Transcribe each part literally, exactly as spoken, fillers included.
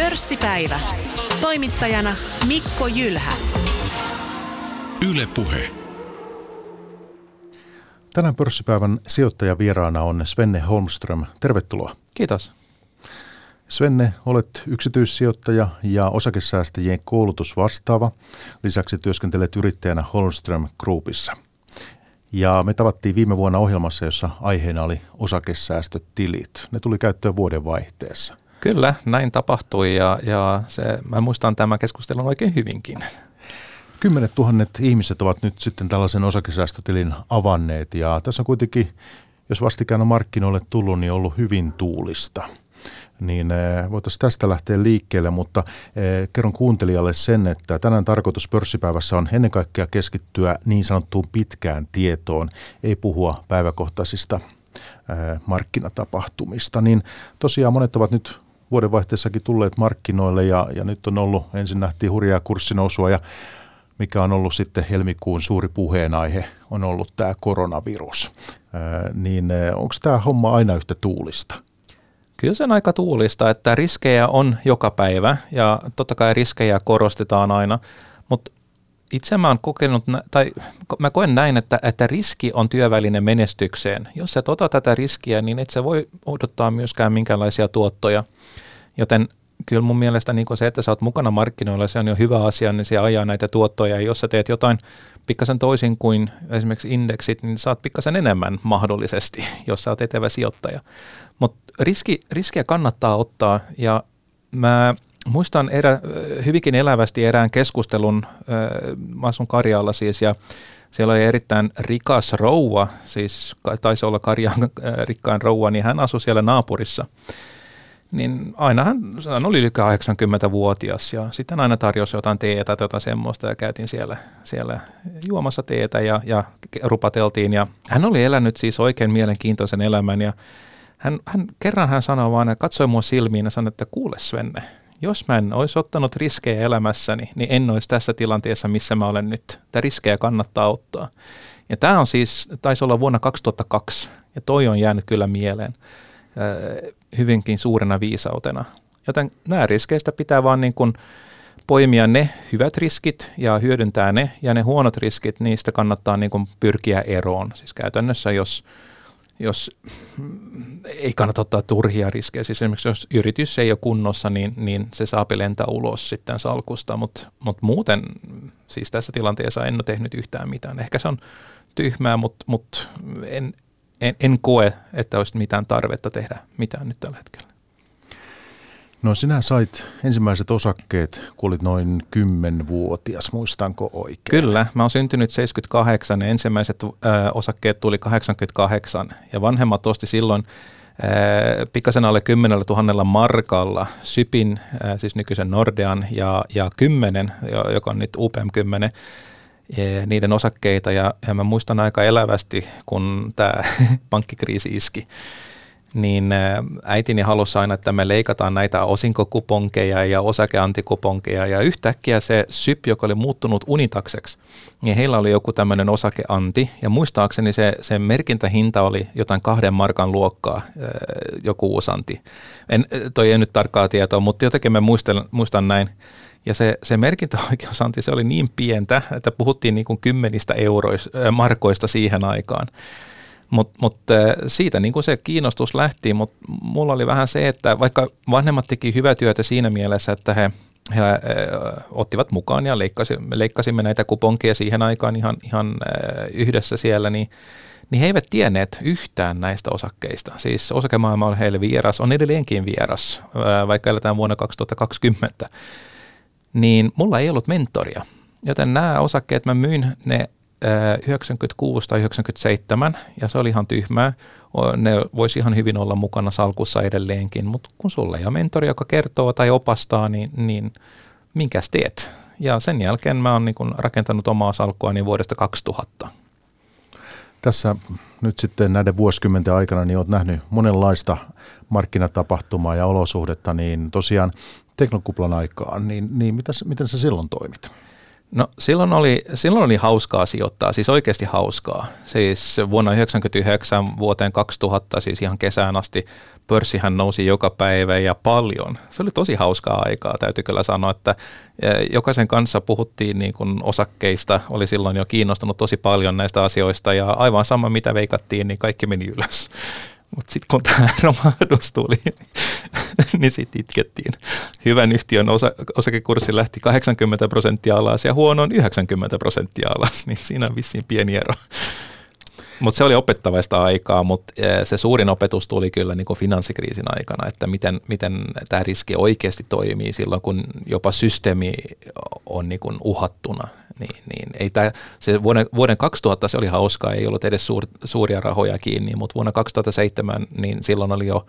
Pörssipäivä. Toimittajana Mikko Jylhä. Yle Puhe. Tänään pörssipäivän sijoittajavieraana on Svenne Holmström. Tervetuloa. Kiitos. Svenne, olet yksityissijoittaja ja osakesäästäjien koulutusvastaava. Lisäksi työskentelet yrittäjänä Holmström Groupissa. Ja me tavattiin viime vuonna ohjelmassa, jossa aiheena oli osakesäästötilit. Ne tuli käyttöön vuodenvaihteessa. Kyllä, näin tapahtui ja, ja se, mä muistan tämän keskustelun oikein hyvinkin. Kymmenet tuhannet ihmiset ovat nyt sitten tällaisen osakesäästötilin avanneet ja tässä on kuitenkin, jos vastikään on markkinoille tullut, niin ollut hyvin tuulista. Niin voitaisiin tästä lähteä liikkeelle, mutta kerron kuuntelijalle sen, että tänään tarkoitus pörssipäivässä on ennen kaikkea keskittyä niin sanottuun pitkään tietoon, ei puhua päiväkohtaisista markkinatapahtumista. Niin tosiaan monet ovat nyt vuodenvaihteessakin tulleet markkinoille ja, ja nyt on ollut, ensin nähtiin hurjaa kurssinousua ja mikä on ollut sitten helmikuun suuri puheenaihe, on ollut tämä koronavirus. Niin onko tämä homma aina yhtä tuulista? Kyllä se on aika tuulista, että riskejä on joka päivä ja totta kai riskejä korostetaan aina, mutta itse mä, kokenut, tai mä koen näin, että, että riski on työväline menestykseen. Jos sä otat tätä riskiä, niin et sä voi odottaa myöskään minkäänlaisia tuottoja, joten kyllä mun mielestä niin se, että sä oot mukana markkinoilla, se on jo hyvä asia, niin se ajaa näitä tuottoja ja jos sä teet jotain pikkasen toisin kuin esimerkiksi indeksit, niin saat pikkasen enemmän mahdollisesti, jos sä oot etevä sijoittaja. Mutta riski, riskiä kannattaa ottaa ja mä muistan erä, hyvinkin elävästi erään keskustelun, mä asun Karjaalla siis ja siellä oli erittäin rikas rouva, siis taisi olla Karjaan rikkaan rouva, niin hän asui siellä naapurissa. Niin aina hän, hän oli yli kahdeksankymmentävuotias ja sitten aina tarjosi jotain teetä tai jotain semmoista ja käytiin siellä, siellä juomassa teetä ja, ja rupateltiin. Ja hän oli elänyt siis oikein mielenkiintoisen elämän ja hän, hän, kerran hän sanoi vaan, että katsoi mua silmiin ja sanoi, että kuule Svenne, jos mä en olisi ottanut riskejä elämässäni, niin en olisi tässä tilanteessa, missä mä olen nyt. Tämä riskejä kannattaa ottaa. Ja tämä on siis, taisi olla vuonna kaksituhattakaksi ja toi on jäänyt kyllä mieleen hyvinkin suurena viisautena. Joten nämä riskeistä pitää vaan niin kuin poimia ne hyvät riskit ja hyödyntää ne, ja ne huonot riskit, niistä kannattaa niin kuin pyrkiä eroon. Siis käytännössä, jos, jos ei kannata ottaa turhia riskejä, siis esimerkiksi jos yritys ei ole kunnossa, niin, niin se saapi lentää ulos sitten salkusta, mutta mut muuten siis tässä tilanteessa en ole tehnyt yhtään mitään. Ehkä se on tyhmää, mutta mut en En, en koe, että olisi mitään tarvetta tehdä mitään nyt tällä hetkellä. No sinä sait ensimmäiset osakkeet, kun olit noin kymmenvuotias, muistanko oikein? Kyllä, mä oon syntynyt seitsemänkymmentäkahdeksan ja ensimmäiset ö, osakkeet tuli kahdeksankymmentäkahdeksan ja vanhemmat osti silloin ö, pikkasen alle kymmenellätuhannella markalla Sypin, ö, siis nykyisen Nordean ja, ja kymmenen, joka on nyt U P M kymmenen. Niiden osakkeita ja, ja mä muistan aika elävästi, kun tämä pankkikriisi iski, niin äitini halusi aina, että me leikataan näitä osinkokuponkeja ja osakeantikuponkeja ja yhtäkkiä se Syp, joka oli muuttunut Unitakseksi, niin heillä oli joku tämmöinen osakeanti ja muistaakseni se, se merkintähinta oli jotain kahden markan luokkaa, joku usanti. En, toi ei nyt tarkkaa tietoa, mutta jotenkin mä muistan, muistan näin. Ja se, se merkintäoikeusanti, se oli niin pientä, että puhuttiin niin kuin kymmenistä euroista, markoista siihen aikaan. Mutta mut siitä niin kuin se kiinnostus lähti, mutta mulla oli vähän se, että vaikka vanhemmat teki hyvää työtä siinä mielessä, että he, he ottivat mukaan ja leikkasimme, leikkasimme näitä kuponkeja siihen aikaan ihan, ihan yhdessä siellä, niin, niin he eivät tienneet yhtään näistä osakkeista. Siis osakemaailma on heille vieras, on edelleenkin vieras, vaikka eletään vuonna kaksituhattakaksikymmentä. Niin mulla ei ollut mentoria, joten nämä osakkeet mä myin ne yhdeksänkymmentäkuusi tai yhdeksänkymmentäseitsemän ja se oli ihan tyhmää. Ne voisi ihan hyvin olla mukana salkussa edelleenkin, mutta kun sulla ei ole mentori, joka kertoo tai opastaa, niin, niin minkäs teet? Ja sen jälkeen mä oon niin kun rakentanut omaa salkkuani vuodesta kaksituhatta. Tässä nyt sitten näiden vuosikymmenten aikana niin olet nähnyt monenlaista markkinatapahtumaa ja olosuhdetta, niin tosiaan Teknokuplan aikaan, niin, niin mitäs, miten sä silloin toimit? No silloin oli, silloin oli hauskaa sijoittaa, siis oikeasti hauskaa. Siis vuonna yhdeksänkymmentäyhdeksän vuoteen kaksituhatta, siis ihan kesään asti pörssihän nousi joka päivä ja paljon. Se oli tosi hauskaa aikaa, täytyy kyllä sanoa, että jokaisen kanssa puhuttiin niin kuin osakkeista, oli silloin jo kiinnostunut tosi paljon näistä asioista ja aivan sama mitä veikattiin, niin kaikki meni ylös. Mutta sitten kun tämä romahdus tuli, niin sitten itkettiin. Hyvän yhtiön osa- osakekurssi lähti kahdeksankymmentä prosenttia alas ja huonoon yhdeksänkymmentä prosenttia alas, niin siinä on vissiin pieni ero. Mutta se oli opettavaista aikaa, mutta se suurin opetus tuli kyllä niin kuin finanssikriisin aikana, että miten, miten tämä riski oikeasti toimii silloin, kun jopa systeemi on niin kuin uhattuna. Niin, niin. Ei tää, se vuoden, vuoden kaksituhatta se oli hauskaa, ei ollut edes suur, suuria rahoja kiinni, mutta vuonna kaksituhattaseitsemän niin silloin oli jo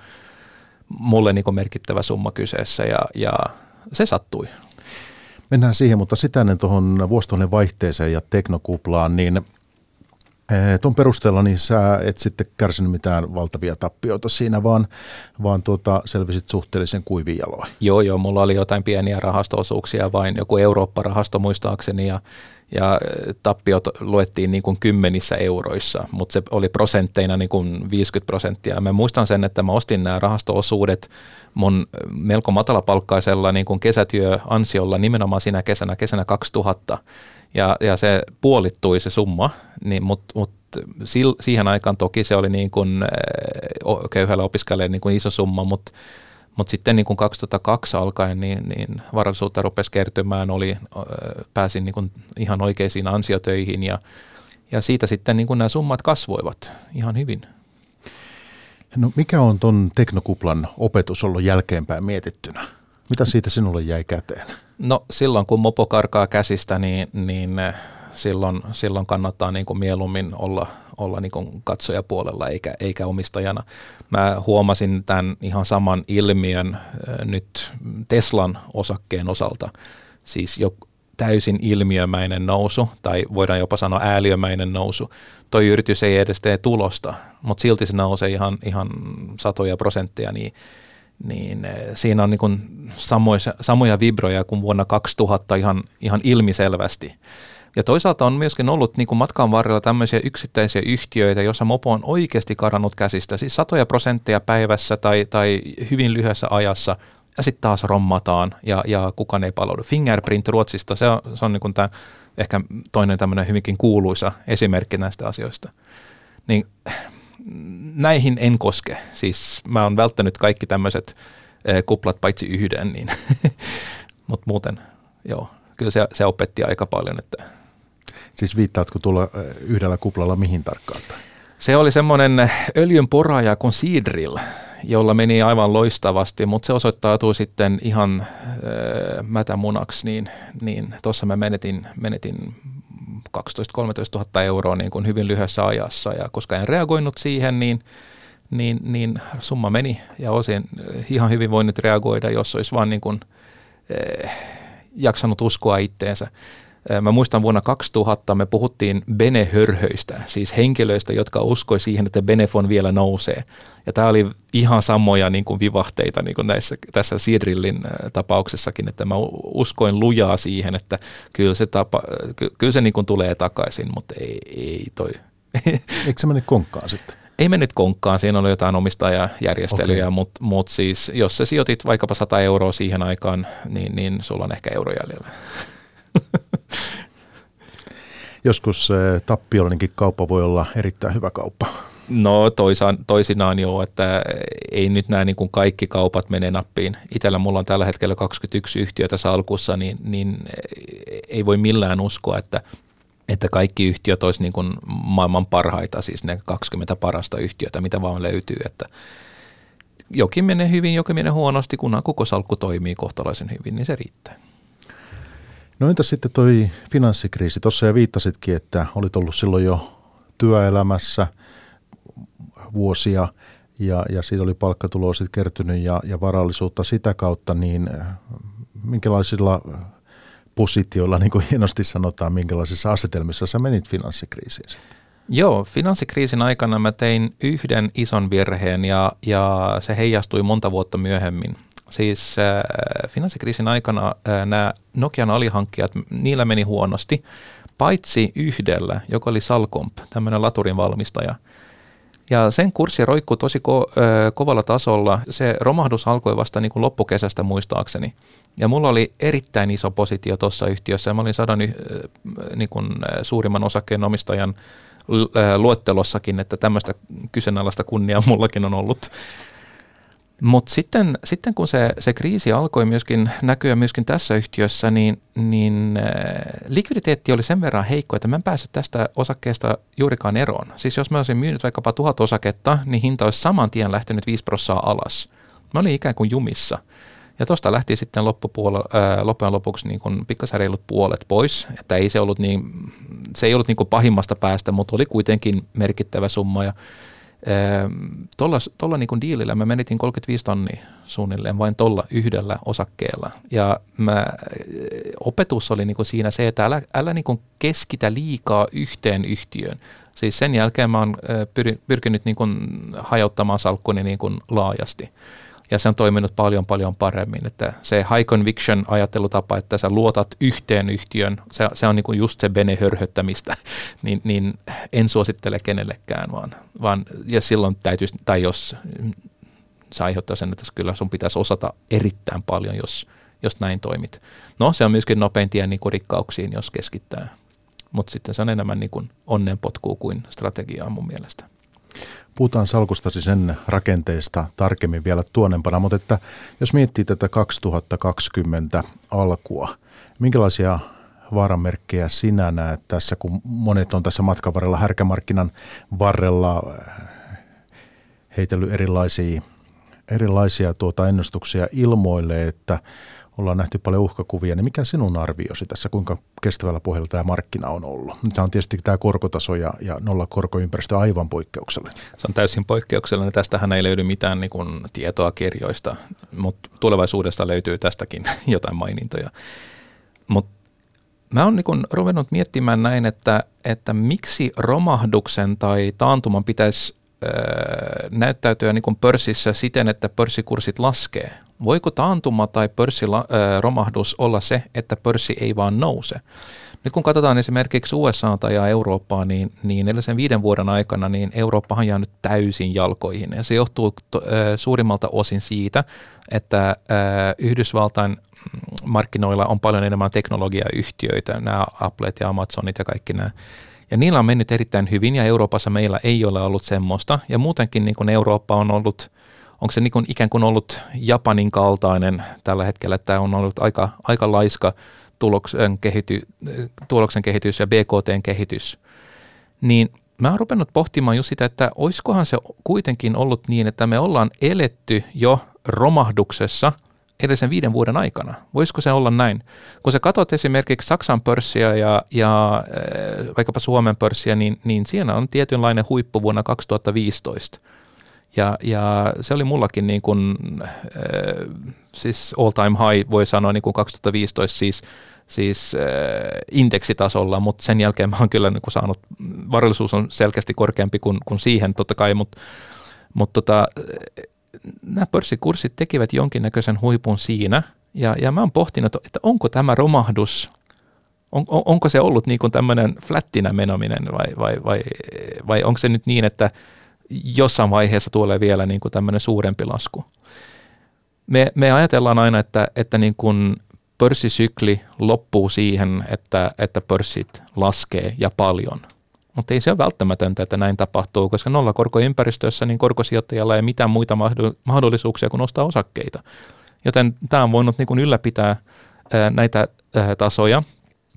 mulle niin kuin merkittävä summa kyseessä ja, ja se sattui. Mennään siihen, mutta sitä ennen tuohon vuosituhannen vaihteeseen ja teknokuplaan, niin tuon perusteella niin sä et sitten kärsinyt mitään valtavia tappioita siinä, vaan, vaan tuota, selvisit suhteellisen kuivin jaloin. Joo, joo, mulla oli jotain pieniä rahasto-osuuksia, vain joku Eurooppa-rahasto muistaakseni, ja, ja tappiot luettiin niin kuin kymmenissä euroissa, mutta se oli prosentteina niin kuin viisikymmentä prosenttia. Mä muistan sen, että mä ostin nämä rahasto-osuudet mun melko matalapalkkaisella niin kuin kesätyöansiolla nimenomaan siinä kesänä, kesänä kaksituhatta. Ja, ja se puolittui se summa, niin, mutta mut siihen aikaan toki se oli niin kuin köyhällä opiskelijalle niin kuin iso summa, mutta mut sitten niin kuin kaksituhattakaksi alkaen niin, niin varallisuutta rupesi kertymään, oli, pääsin niin kuin ihan oikeisiin ansiotöihin ja, ja siitä sitten niin kuin nämä summat kasvoivat ihan hyvin. No mikä on ton teknokuplan opetus ollut jälkeenpäin mietittynä? Mitä siitä sinulle jäi käteen? No silloin kun mopo karkaa käsistä, niin, niin silloin, silloin kannattaa niin kuin mieluummin olla, olla niin kuin katsojapuolella eikä, eikä omistajana. Mä huomasin tämän ihan saman ilmiön nyt Teslan osakkeen osalta. Siis jo täysin ilmiömäinen nousu tai voidaan jopa sanoa ääliömäinen nousu. Toi yritys ei edes tee tulosta, mutta silti se nousee ihan, ihan satoja prosentteja niin. Niin siinä on niin kuin samoja, samoja vibroja kuin vuonna kaksituhatta ihan, ihan ilmiselvästi. Ja toisaalta on myöskin ollut niin kuin matkan varrella tämmöisiä yksittäisiä yhtiöitä, joissa mopo on oikeasti karannut käsistä, siis satoja prosentteja päivässä tai, tai hyvin lyhyessä ajassa, ja sitten taas rommataan ja, ja kukaan ei palaudu. Fingerprint Ruotsista, se on, se on niin kuin tämän, ehkä toinen tämmöinen hyvinkin kuuluisa esimerkki näistä asioista. Niin näihin en koske. Siis mä oon välttänyt kaikki tämmöiset kuplat paitsi yhden, niin mutta muuten joo, kyllä se, se opetti aika paljon. Että. Siis viittaatko tulla yhdellä kuplalla mihin tarkkaan? Se oli semmoinen öljynporaaja kuin Seedrill, jolla meni aivan loistavasti, mutta se osoittautui sitten ihan öö, mätämunaksi, niin, niin tuossa mä menetin, menetin kaksitoista kolmetoista tuhatta euroa niin kuin hyvin lyhyessä ajassa ja koska en reagoinut siihen, niin, niin, niin summa meni ja osin ihan hyvin voinut reagoida, jos olisi vaan niin kuin, eh, jaksanut uskoa itteensä. Mä muistan vuonna kaksituhatta me puhuttiin benehörhöistä, siis henkilöistä, jotka uskoi siihen, että Benefon vielä nousee. Ja tämä oli ihan samoja niin kuin vivahteita niin kuin näissä, tässä Seedrillin tapauksessakin, että mä uskoin lujaa siihen, että kyllä se, tapa, kyllä se niin kuin tulee takaisin, mutta ei, ei toi. Eikö se mennyt konkkaan sitten? Ei mennyt konkkaan, siinä oli jotain omistajajärjestelyjä, okay. mutta mut siis jos sä sijoitit vaikkapa sata euroa siihen aikaan, niin, niin sulla on ehkä euro jäljellä. Joskus tappiollinenkin kauppa voi olla erittäin hyvä kauppa. No toisaan, toisinaan joo, että ei nyt nämä niin kuin kaikki kaupat mene nappiin. Itsellä mulla on tällä hetkellä kaksikymmentäyksi yhtiötä salkussa, niin, niin ei voi millään uskoa, että, että kaikki yhtiöt olisi niin kuin maailman parhaita, siis ne kaksikymmentä parasta yhtiötä, mitä vaan löytyy. Että jokin menee hyvin, jokin menee huonosti, kunhan koko salkku toimii kohtalaisen hyvin, niin se riittää. No entäs sitten toi finanssikriisi? Tuossa ja viittasitkin, että olit ollut silloin jo työelämässä vuosia ja, ja siitä oli palkkatuloa sitten kertynyt ja, ja varallisuutta sitä kautta, niin minkälaisilla positioilla, niin kuin hienosti sanotaan, minkälaisissa asetelmissa sä menit finanssikriisiin sitten? Joo, finanssikriisin aikana mä tein yhden ison virheen ja, ja se heijastui monta vuotta myöhemmin. Siis äh, finanssikriisin aikana äh, nämä Nokian alihankkijat, niillä meni huonosti, paitsi yhdellä, joka oli Salcomp, tämmöinen laturin valmistaja. Ja sen kurssi roikkuu tosi ko- ö, kovalla tasolla. Se romahdus alkoi vasta niin kuin loppukesästä muistaakseni. Ja mulla oli erittäin iso positio tuossa yhtiössä. Mä olin sadan yh, niin kuin suurimman osakkeenomistajan luettelossakin, että tämmöistä kyseenalaista kunniaa mullakin on ollut. Mutta sitten, sitten kun se, se kriisi alkoi myöskin näkyä myöskin tässä yhtiössä, niin, niin likviditeetti oli sen verran heikko, että mä en päässyt tästä osakkeesta juurikaan eroon. Siis jos mä olisin myynyt vaikkapa tuhat osaketta, niin hinta olisi saman tien lähtenyt viisi prossaa alas. Mä olin ikään kuin jumissa. Ja tuosta lähti sitten ää, loppujen lopuksi niin pikkasen reilut puolet pois, että ei se, ollut niin, se ei ollut niin kuin pahimmasta päästä, mutta oli kuitenkin merkittävä summa. Ja Tuolla, tuolla niin kuin diilillä mä menitin kolmekymmentäviisi tonnia suunnilleen vain tuolla yhdellä osakkeella. Ja mä, opetus oli niin kuin siinä se, että älä, älä niin kuin keskitä liikaa yhteen yhtiöön. Siis sen jälkeen mä oon pyrkinyt niin kuin hajauttamaan salkkuni niin kuin laajasti. Ja se on toiminut paljon paljon paremmin. Että se high conviction ajattelutapa, että sä luotat yhteen yhtiön, se, se on niinku just se benehörhöttämistä, niin, niin en suosittele kenellekään. Vaan, vaan, ja silloin täytyisi, tai jos sä aiheuttaa sen, että kyllä sun pitäisi osata erittäin paljon, jos, jos näin toimit. No se on myöskin nopein tie niinku rikkauksiin, jos keskittää. Mutta sitten se on enemmän niinku onnenpotkua kuin strategiaa mun mielestä. Puhutaan salkustasi sen rakenteista tarkemmin vielä tuonempana, mutta että jos miettii tätä kaksituhattakaksikymmentä alkua, minkälaisia vaaranmerkkejä sinä näet tässä, kun monet on tässä matkan varrella, härkämarkkinan varrella heitellyt erilaisia, erilaisia tuota ennustuksia ilmoille, että ollaan nähty paljon uhkakuvia, niin mikä sinun arviosi tässä, kuinka kestävällä pohjalla tämä markkina on ollut? Nyt on tietysti tämä korkotaso ja, ja nollakorkoympäristö aivan poikkeuksellinen. Se on täysin poikkeuksellinen. Tästähän ei löydy mitään niin kuin tietoa kirjoista, mutta tulevaisuudesta löytyy tästäkin jotain mainintoja. Mut mä oon niin kuin ruvennut miettimään näin, että, että miksi romahduksen tai taantuman pitäisi näyttäytyä niin kuin pörssissä siten, että pörssikurssit laskee. Voiko taantuma tai pörssiromahdus olla se, että pörssi ei vaan nouse? Nyt kun katsotaan esimerkiksi U S A:ta ja Eurooppaa, niin, niin edellisen viiden vuoden aikana niin Eurooppa on jäänyt täysin jalkoihin. Ja se johtuu to, suurimmalta osin siitä, että Yhdysvaltain markkinoilla on paljon enemmän teknologiayhtiöitä, nämä Applet ja Amazonit ja kaikki nämä. Ja niillä on mennyt erittäin hyvin ja Euroopassa meillä ei ole ollut semmoista. Ja muutenkin niin kuin Eurooppa on ollut, onko se niin kuin ikään kuin ollut Japanin kaltainen tällä hetkellä, että on ollut aika, aika laiska tuloksen kehity, tuloksen kehitys ja B K T:n kehitys. Niin mä oon ruvennut pohtimaan just sitä, että olisikohan se kuitenkin ollut niin, että me ollaan eletty jo romahduksessa edellisen viiden vuoden aikana. Voisiko se olla näin? Kun sä katsot esimerkiksi Saksan pörssiä ja, ja vaikkapa Suomen pörssiä, niin, niin siinä on tietynlainen huippu vuonna kaksituhattaviisitoista. Ja, ja se oli mullakin niin kuin, siis all time high, voi sanoa niin kuin kaksituhattaviisitoista siis, siis indeksitasolla, mutta sen jälkeen mä oon kyllä niin kuin saanut, varallisuus on selkeästi korkeampi kuin, kuin siihen totta kai, mutta, mutta tota, nämä pörssikurssit tekivät jonkinnäköisen huipun siinä, ja, ja mä oon pohtinut, että onko tämä romahdus, on, on, onko se ollut niin kuin tämmöinen flättinä menominen, vai, vai, vai, vai onko se nyt niin, että jossain vaiheessa tulee vielä niin kuin tämmöinen suurempi lasku. Me, me ajatellaan aina, että, että niin kuin pörssisykli loppuu siihen, että, että pörssit laskee ja paljon. Mutta ei se ole välttämätöntä, että näin tapahtuu, koska nollakorkoympäristössä niin korkosijoittajalla ei mitään muita mahdollisuuksia kuin ostaa osakkeita. Joten tämä on voinut niin kuin ylläpitää näitä tasoja.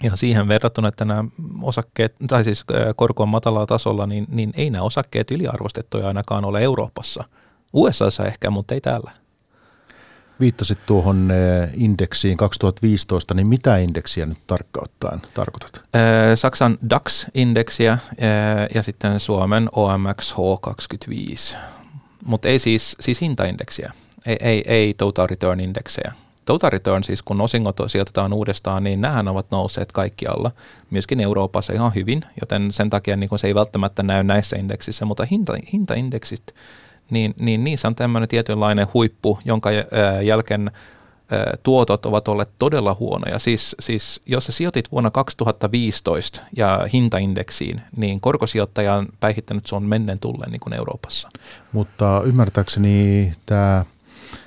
Ja siihen verrattuna, että nämä osakkeet, tai siis korko on matalalla tasolla, niin, niin ei nämä osakkeet yliarvostettuja ainakaan ole Euroopassa. U S A:ssa ehkä, mutta ei täällä. Viittasit tuohon indeksiin kaksituhattaviisitoista, niin mitä indeksiä nyt tarkkaan tarkoitat? Saksan DAX-indeksiä ja sitten Suomen O M X H kaksikymmentäviisi, mutta ei siis, siis hintaindeksiä, ei, ei, ei total return indeksejä. Total return, siis kun osingot sijoitetaan uudestaan, niin nämähän ovat nousseet kaikkialla, myöskin Euroopassa ihan hyvin, joten sen takia niin kun se ei välttämättä näy näissä indeksissä, mutta hinta, hintaindeksit, niin, niin niissä on tämmöinen tietynlainen huippu, jonka jälkeen tuotot ovat olleet todella huonoja. Siis, siis jos sä sijoitit vuonna kaksituhattaviisitoista ja hintaindeksiin, niin korkosijoittaja on päihittänyt sun menneen tulleen niin kuin Euroopassa. Mutta ymmärtääkseni tämä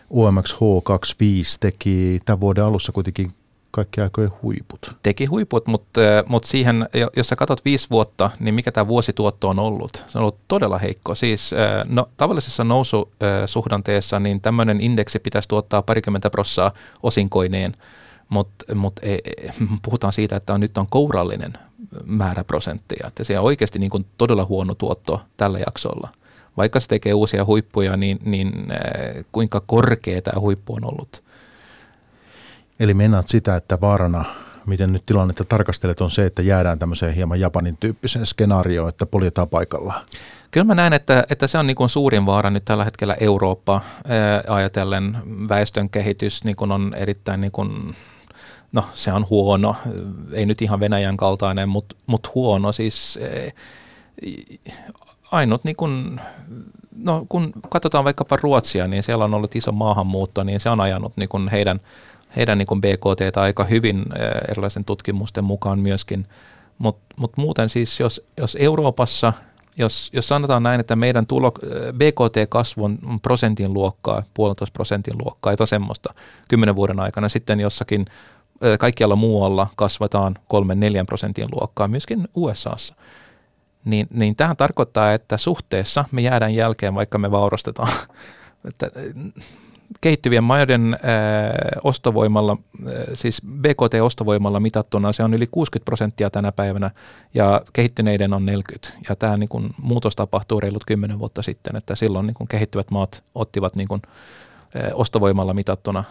O M X H kaksikymmentäviisi teki tämän vuoden alussa kuitenkin kaikki aikojen huiput. Teki huiput, mutta, mutta siihen, jos sä katsot viisi vuotta, niin mikä tämä vuosituotto on ollut? Se on ollut todella heikko. Siis no, tavallisessa noususuhdanteessa niin tämmöinen indeksi pitäisi tuottaa parikymmentä prossaa osinkoineen, mutta mut, puhutaan siitä, että on, nyt on kourallinen määrä prosentteja. Että se on oikeasti niin kuin todella huono tuotto tällä jaksolla. Vaikka se tekee uusia huippuja, niin, niin kuinka korkea tämä huippu on ollut? Eli meinaat sitä, että vaarana, miten nyt tilannetta tarkastelet, on se, että jäädään tämmöiseen hieman Japanin tyyppiseen skenaarioon, että poljetaan paikallaan. Kyllä mä näen, että, että se on niin kuin suurin vaara nyt tällä hetkellä Eurooppa ajatellen. Väestön kehitys niin kuin on erittäin, niin kuin, no se on huono, ei nyt ihan Venäjän kaltainen, mutta, mutta huono. Siis ainut niin kuin, no kun katsotaan vaikkapa Ruotsia, niin siellä on ollut iso maahanmuutto, niin se on ajanut niin kuin heidän Heidän niin kuin B K T:tä aika hyvin erilaisen tutkimusten mukaan myöskin, mutta mut muuten siis jos, jos Euroopassa, jos, jos sanotaan näin, että meidän tulo, B K T-kasvu on prosentin luokkaa, puolentoista prosentin luokkaa tai semmoista kymmenen vuoden aikana, sitten jossakin kaikkialla muualla kasvataan kolmen neljän prosentin luokkaa myöskin U S A:ssa. Niin, niin tähän tarkoittaa, että suhteessa me jäädään jälkeen, vaikka me vaurastetaan. Kehittyvien maiden ostovoimalla, siis B K T-ostovoimalla mitattuna se on yli kuusikymmentä prosenttia tänä päivänä ja kehittyneiden on neljäkymmentä. Ja tämä niin kuin muutos tapahtuu reilut kymmenen vuotta sitten, että silloin niin kuin kehittyvät maat ottivat niin kuin ostovoimalla mitattuna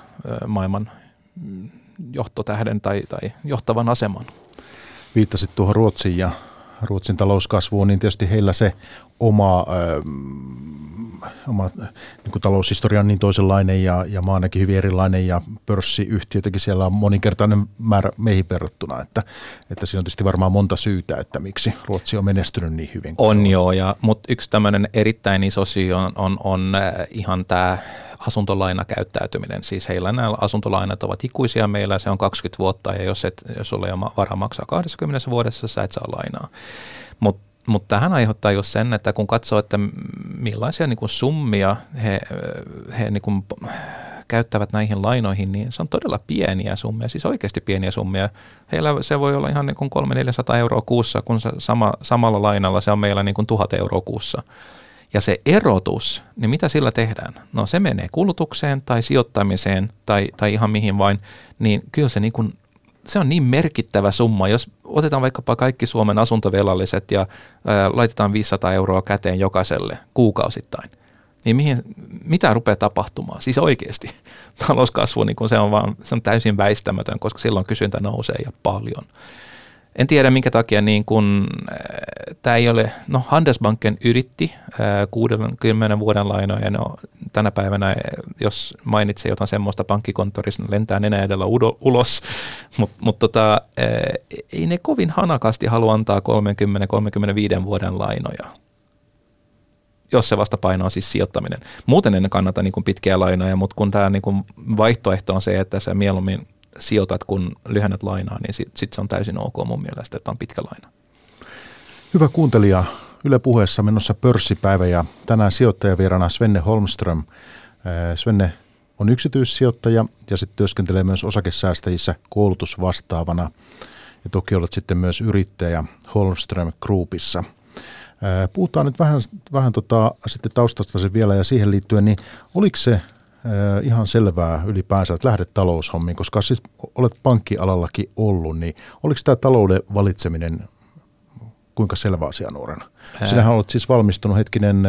maailman johtotähden tai, tai johtavan aseman. Viittasit tuohon Ruotsiin ja Ruotsin talouskasvuun, niin tietysti heillä se oma, ö, oma niin kuin taloushistoria on niin toisenlainen ja, ja maa ainakin hyvin erilainen ja pörssiyhtiöitäkin siellä on moninkertainen määrä meihin verrattuna, että, että siinä on tietysti varmaan monta syytä, että miksi Ruotsi on menestynyt niin hyvin. On joo, ja, mutta yksi tämmöinen erittäin iso syy on, on, on ihan tämä asuntolainakäyttäytyminen. Siis heillä nämä asuntolainat ovat ikuisia, meillä se on kaksikymmentä vuotta ja jos, et, jos sulla ei ole varaa maksaa kahdessakymmenessä vuodessa, sä et saa lainaa. Mutta Mutta tähän aiheuttaa jo sen, että kun katsoo, että millaisia niin kuin summia he, he niin kuin käyttävät näihin lainoihin, niin se on todella pieniä summia, siis oikeasti pieniä summia. Heillä se voi olla ihan niin kuin kolmesataa neljäsataa euroa kuussa, kun sama, samalla lainalla se on meillä niin kuin tuhat euroa kuussa. Ja se erotus, niin mitä sillä tehdään? No se menee kulutukseen tai sijoittamiseen tai, tai ihan mihin vain, niin kyllä se niin kuin se on niin merkittävä summa, jos otetaan vaikkapa kaikki Suomen asuntovelalliset ja ää, laitetaan viisisataa euroa käteen jokaiselle kuukausittain, niin mihin, mitä rupeaa tapahtumaan? Siis oikeasti talouskasvu niin kun se on vaan, se on täysin väistämätön, koska silloin kysyntä nousee ja paljon. En tiedä minkä takia niin kun, ää, tämä ei ole, no Handelsbanken yritti ää, kuudenkymmenen vuoden lainoja, no tänä päivänä, jos mainitsee jotain semmoista pankkikonttorista, lentää nenä edellä ulos, mutta mut tota, ää, ei ne kovin hanakasti halua antaa kolmekymmentä kolmekymmentäviiden vuoden lainoja, jos se vastapaino on siis sijoittaminen. Muuten en kannata niin kun pitkiä lainoja, mutta kun tämä niin kun vaihtoehto on se, että se mieluummin sijoitat, kun lyhennät lainaa, niin sitten sit se on täysin ok mun mielestä, että on pitkä laina. Hyvä kuuntelija, Yle Puheessa menossa pörssipäivä ja tänään sijoittajavierana Svenne Holmström. Svenne on yksityissijoittaja ja sitten työskentelee myös osakesäästäjissä koulutusvastaavana ja toki olet sitten myös yrittäjä Holmström Groupissa. Puhutaan nyt vähän, vähän tota, sitten taustasta sen vielä ja siihen liittyen, niin oliko se ihan selvää ylipäänsä, että lähdet taloushommiin, koska siis olet pankkialallakin ollut, niin oliko tämä talouden valitseminen kuinka selvä asia nuorena? Ää. Sinähän olet siis valmistunut hetkinen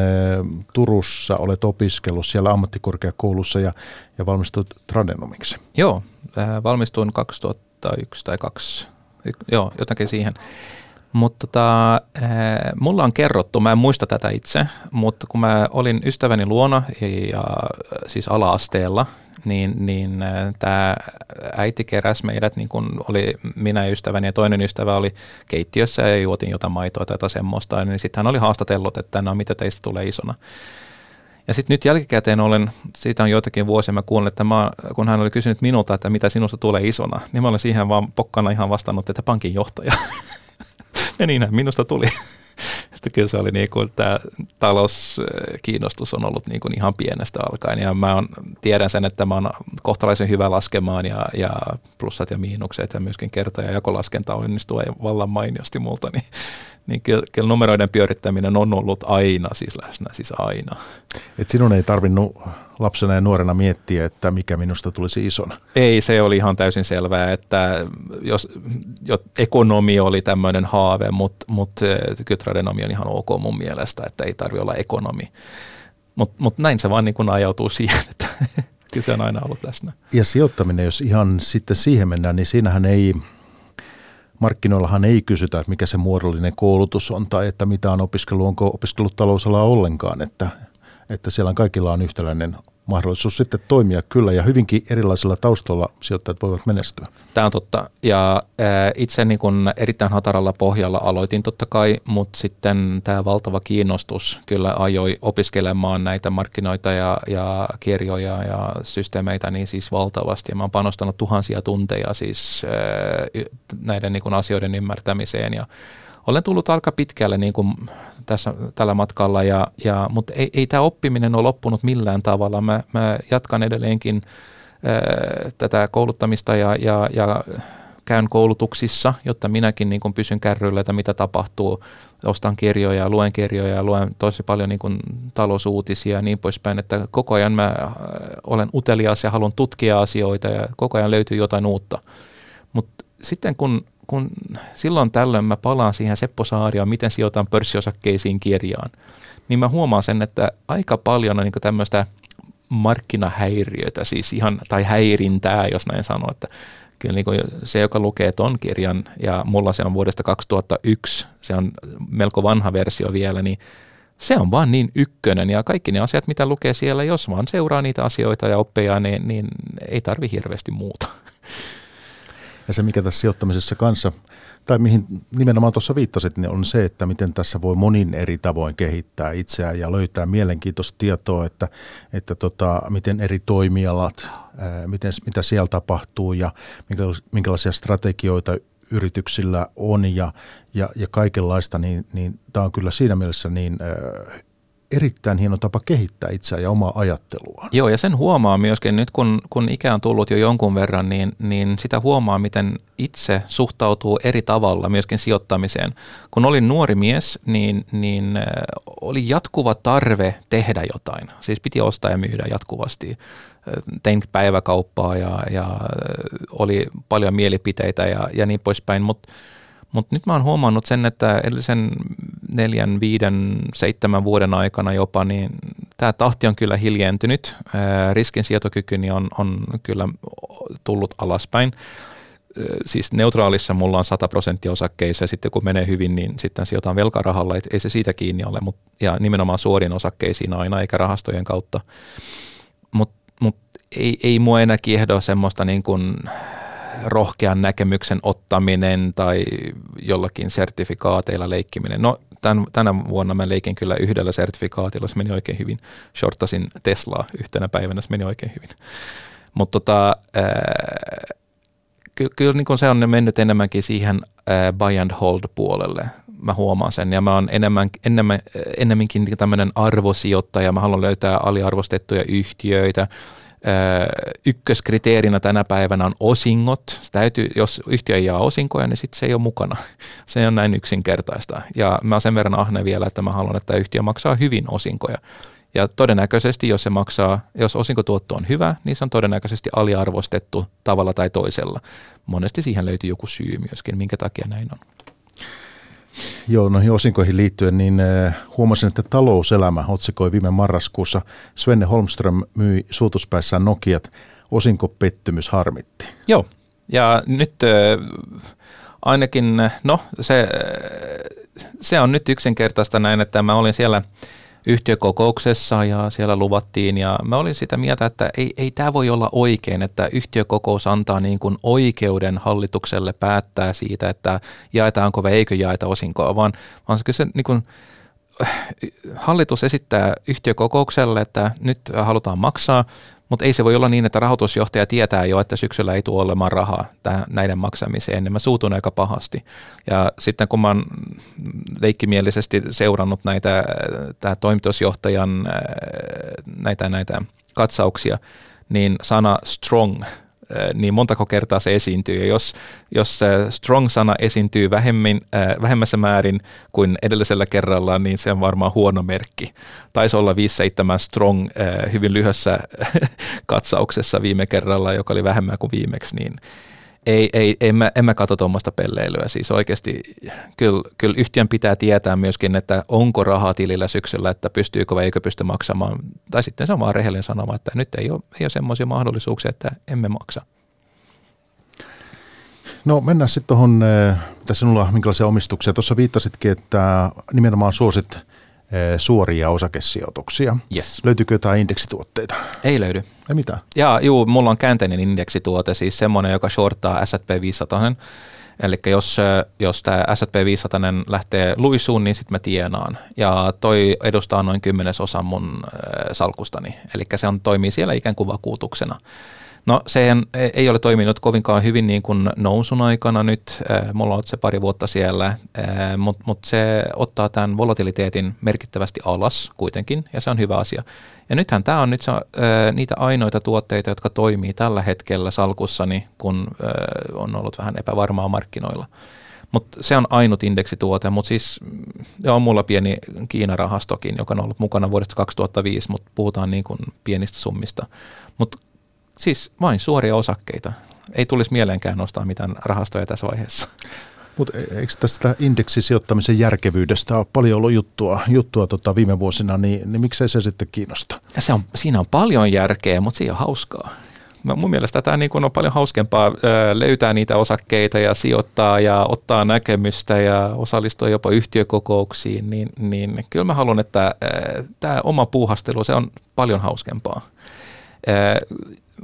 Turussa, olet opiskellut siellä ammattikorkeakoulussa ja, ja valmistuit tradenomiksi. Joo, valmistuin kaksituhattayksi tai kaksi, joo, jotakin siihen. Mutta tota, mulla on kerrottu, mä en muista tätä itse, mutta kun mä olin ystäväni luona ja siis ala-asteella, niin, niin tämä äiti keräsi meidät, niin kun oli minä ystäväni ja toinen ystävä oli keittiössä ja juotin jotain maitoa tai jotain semmoista, niin sitten hän oli haastatellut, että no mitä teistä tulee isona. Ja sitten nyt jälkikäteen olen, siitä on joitakin vuosia mä kuulin, että mä, kun hän oli kysynyt minulta, että mitä sinusta tulee isona, niin mä olen siihen vaan pokkana ihan vastannut, että pankinjohtaja. Ja niinhän minusta tuli. Että kyllä se oli niin kuin, tämä talouskiinnostus on ollut niin kuin ihan pienestä alkaen. Ja mä on, tiedän sen, että mä oon kohtalaisen hyvä laskemaan ja, ja plussat ja miinukset ja myöskin kerta- ja jakolaskenta onnistuu ja vallan mainiosti multa. Niin, niin kyllä, kyllä numeroiden pyörittäminen on ollut aina, siis läsnä, siis aina. Et sinun ei tarvinnut lapsena ja nuorena miettiä, että mikä minusta tulisi isona? Ei, se oli ihan täysin selvää, että jos, jos ekonomi oli tämmöinen haave, mutta mut, kyllä tradenomi on ihan ok mun mielestä, että ei tarvitse olla ekonomi. Mutta mut näin se vaan niin kun ajautuu siihen, että kyllä se on aina ollut läsnä. Ja sijoittaminen, jos ihan sitten siihen mennään, niin siinähän ei... Markkinoillahan ei kysytä, että mikä se muodollinen koulutus on tai että mitä on opiskellut, onko opiskellut talousalaa ollenkaan, että, että siellä kaikilla on yhtäläinen mahdollisuus sitten toimia kyllä ja hyvinkin erilaisilla taustoilla sijoittajat voivat menestyä. Tämä on totta ja itse niin kun erittäin hataralla pohjalla aloitin totta kai, mutta sitten tämä valtava kiinnostus kyllä ajoi opiskelemaan näitä markkinoita ja, ja kirjoja ja systeemeitä niin siis valtavasti. Mä oon panostanut tuhansia tunteja siis näiden niin kun asioiden ymmärtämiseen ja olen tullut aika pitkälle niin kuin tässä, tällä matkalla, ja, ja, mutta ei, ei tämä oppiminen ole loppunut millään tavalla. Mä, mä jatkan edelleenkin ää, tätä kouluttamista ja, ja, ja käyn koulutuksissa, jotta minäkin niin kuin pysyn kärryillä, että mitä tapahtuu. Ostan kirjoja, luen kirjoja, luen tosi paljon niin kuin talousuutisia ja niin poispäin, että koko ajan mä olen utelias ja haluan tutkia asioita ja koko ajan löytyy jotain uutta. Mutta sitten kun... Kun silloin tällöin mä palaan siihen Seppo Saarioon, miten sijoitan pörssiosakkeisiin kirjaan, niin mä huomaan sen, että aika paljon on niin tämmöistä markkinahäiriötä, siis ihan, tai häirintää, jos näin sanoo, että kyllä niin se, joka lukee ton kirjan, ja mulla se on vuodesta kaksituhattayksi, se on melko vanha versio vielä, niin se on vaan niin ykkönen, ja kaikki ne asiat, mitä lukee siellä, jos vaan seuraa niitä asioita ja oppeja, niin, niin ei tarvi hirveästi muuta. Ja se, mikä tässä sijoittamisessa kanssa, tai mihin nimenomaan tuossa viittasit, niin on se, että miten tässä voi monin eri tavoin kehittää itseään ja löytää mielenkiintoista tietoa, että, että tota, miten eri toimialat, ää, miten, mitä siellä tapahtuu ja minkälaisia strategioita yrityksillä on ja, ja, ja kaikenlaista, niin, niin tämä on kyllä siinä mielessä niin ää, erittäin hieno tapa kehittää itseään ja omaa ajatteluaan. Joo, ja sen huomaa myöskin nyt, kun, kun ikä on tullut jo jonkun verran, niin, niin sitä huomaa, miten itse suhtautuu eri tavalla myöskin sijoittamiseen. Kun olin nuori mies, niin, niin oli jatkuva tarve tehdä jotain. Siis piti ostaa ja myydä jatkuvasti. Tein päiväkauppaa ja, ja oli paljon mielipiteitä ja, ja niin poispäin, mutta Mutta nyt mä oon huomannut sen, että edellisen neljän, viiden, seitsemän vuoden aikana jopa, niin tämä tahti on kyllä hiljentynyt. Riskinsietokykyni on, on kyllä tullut alaspäin. Siis neutraalissa mulla on sata prosenttia osakkeissa ja sitten kun menee hyvin, niin sitten sijoitan velkarahalla. Et ei se siitä kiinni ole, mut, ja nimenomaan suorin osakkeisiin aina eikä rahastojen kautta. Mutta mut ei, ei mua enää kiehdo semmoista niin kuin rohkean näkemyksen ottaminen tai jollakin sertifikaateilla leikkiminen. No tämän, tänä vuonna mä leikin kyllä yhdellä sertifikaatilla, se meni oikein hyvin. Shorttasin Teslaa yhtenä päivänä, se meni oikein hyvin. Mutta tota, ky- kyllä niin se on mennyt enemmänkin siihen ää, buy and hold puolelle. Mä huomaan sen ja mä oon enemmän, enemmän, ennemminkin tämmöinen arvosijoittaja. Mä haluan löytää aliarvostettuja yhtiöitä. Ykköskriteerinä tänä päivänä on osingot. Täytyy, jos yhtiö ei jaa osinkoja, niin sitten se ei ole mukana. Se on näin yksinkertaista. Ja mä sen verran ahne vielä, että mä haluan, että yhtiö maksaa hyvin osinkoja. Ja todennäköisesti, jos se maksaa, jos osinkotuotto on hyvä, niin se on todennäköisesti aliarvostettu tavalla tai toisella. Monesti siihen löytyy joku syy myöskin, minkä takia näin on. Joo, noihin osinkoihin liittyen, niin huomasin, että Talouselämä otsikoi viime marraskuussa Svenne Holmström myi suutuspäissään Nokiat, osinkopettymys harmitti. Joo, ja nyt äh, ainakin, no se, äh, se on nyt yksinkertaista näin, että mä olin siellä yhtiökokouksessa ja siellä luvattiin ja mä olin sitä mieltä, että ei, ei tämä voi olla oikein, että yhtiökokous antaa niin kuin oikeuden hallitukselle päättää siitä, että jaetaanko vai eikö jaeta osinkoa, vaan, vaan se kyllä se niin kuin hallitus esittää yhtiökokoukselle, että nyt halutaan maksaa, mutta ei se voi olla niin, että rahoitusjohtaja tietää jo, että syksyllä ei tule olemaan rahaa näiden maksamiseen, niin mä suutun aika pahasti. Ja sitten kun mä oon leikkimielisesti seurannut näitä tää toimitusjohtajan näitä, näitä katsauksia, niin sana strong, niin montako kertaa se esiintyy. Ja jos, jos strong-sana esiintyy vähemmin, vähemmässä määrin kuin edellisellä kerralla, niin se on varmaan huono merkki. Taisi olla viisi seitsemän strong hyvin lyhyessä katsauksessa viime kerralla, joka oli vähemmän kuin viimeksi, niin ei, ei, en, mä, en mä katso tuommoista pelleilyä. Siis oikeasti kyllä, kyllä yhtiön pitää tietää myöskin, että onko rahaa tilillä syksyllä, että pystyykö vai eikö pysty maksamaan. Tai sitten se on vaan rehellinen sanoma, että nyt ei ole, ei ole semmoisia mahdollisuuksia, että emme maksa. No mennään sitten tuohon, mitä sinulla, minkälaisia omistuksia. Tuossa viittasitkin, että nimenomaan suosit suoria osakesijoituksia. Yes. Löytyykö jotain indeksituotteita? Ei löydy. Ei mitään? Jaa, juu, mulla on käänteinen indeksituote, siis semmoinen, joka shorttaa S and P viisisataa. Eli jos, jos tämä S and P viisisataa lähtee luisuun, niin sitten mä tienaan. Ja toi edustaa noin kymmenesosan mun salkustani. Eli se on, toimii siellä ikään kuin vakuutuksena. No sehän ei ole toiminut kovinkaan hyvin niin kuin nousun aikana nyt, mulla on se pari vuotta siellä, mutta mut se ottaa tämän volatiliteetin merkittävästi alas kuitenkin ja se on hyvä asia. Ja nythän tämä on nyt se, niitä ainoita tuotteita, jotka toimii tällä hetkellä salkussani, kun on ollut vähän epävarmaa markkinoilla. Mutta se on ainut indeksituote, mutta siis on mulla pieni Kiina-rahastokin, joka on ollut mukana vuodesta kaksituhattaviisi, mutta puhutaan niin kuin pienistä summista. Mut siis vain suoria osakkeita. Ei tulisi mieleenkään nostaa mitään rahastoja tässä vaiheessa. Mutta eikö tästä indeksisijoittamisen järkevyydestä ole paljon ollut juttua, juttua tota viime vuosina, niin, niin miksei se sitten kiinnosta? Se on, siinä on paljon järkeä, mutta se ei ole hauskaa. Mä, mun mielestä tämä niin on paljon hauskempaa löytää niitä osakkeita ja sijoittaa ja ottaa näkemystä ja osallistua jopa yhtiökokouksiin. Niin, niin kyllä mä haluan, että tämä oma puuhastelu se on paljon hauskempaa.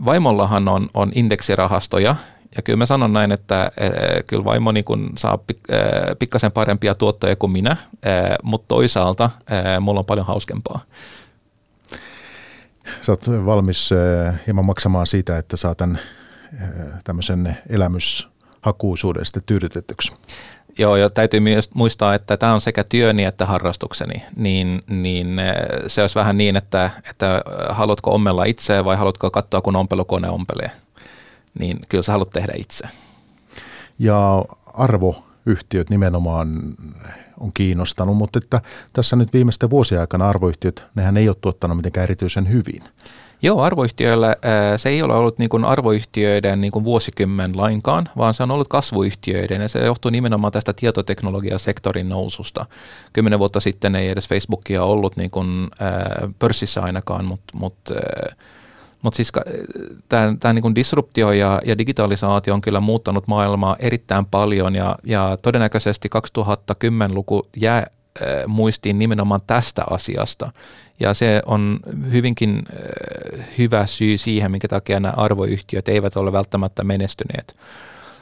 Vaimollahan on, on indeksirahastoja ja kyllä mä sanon näin, että e, kyllä vaimo niin kun saa pik, e, pikkasen parempia tuottoja kuin minä, e, mutta toisaalta e, mulla on paljon hauskempaa. Sä oot valmis e, hieman maksamaan siitä, että saa tämän e, tämmöisen elämyshakuisuuden sitten tyydytetyksi. Joo, ja täytyy myös muistaa, että tämä on sekä työni että harrastukseni, niin, niin se olisi vähän niin, että, että haluatko ommella itse vai haluatko katsoa, kun ompelukone ompelee, niin kyllä sä haluat tehdä itse. Ja arvoyhtiöt nimenomaan on kiinnostanut, mutta että tässä nyt viimeisten vuosien aikana arvoyhtiöt, nehän ei ole tuottanut mitenkään erityisen hyvin. Joo, arvoyhtiöillä se ei ole ollut niin kuin arvoyhtiöiden niin kuin vuosikymmen lainkaan, vaan se on ollut kasvuyhtiöiden ja se johtuu nimenomaan tästä tietoteknologiasektorin noususta. Kymmenen vuotta sitten ei edes Facebookia ollut niin kuin pörssissä ainakaan, mutta, mutta, mutta siis tämä, tämä niin kuin disruptio ja, ja digitalisaatio on kyllä muuttanut maailmaa erittäin paljon ja, ja todennäköisesti kaksituhattakymmenluku jää muistiin nimenomaan tästä asiasta. Ja se on hyvinkin hyvä syy siihen, minkä takia nämä arvoyhtiöt eivät ole välttämättä menestyneet.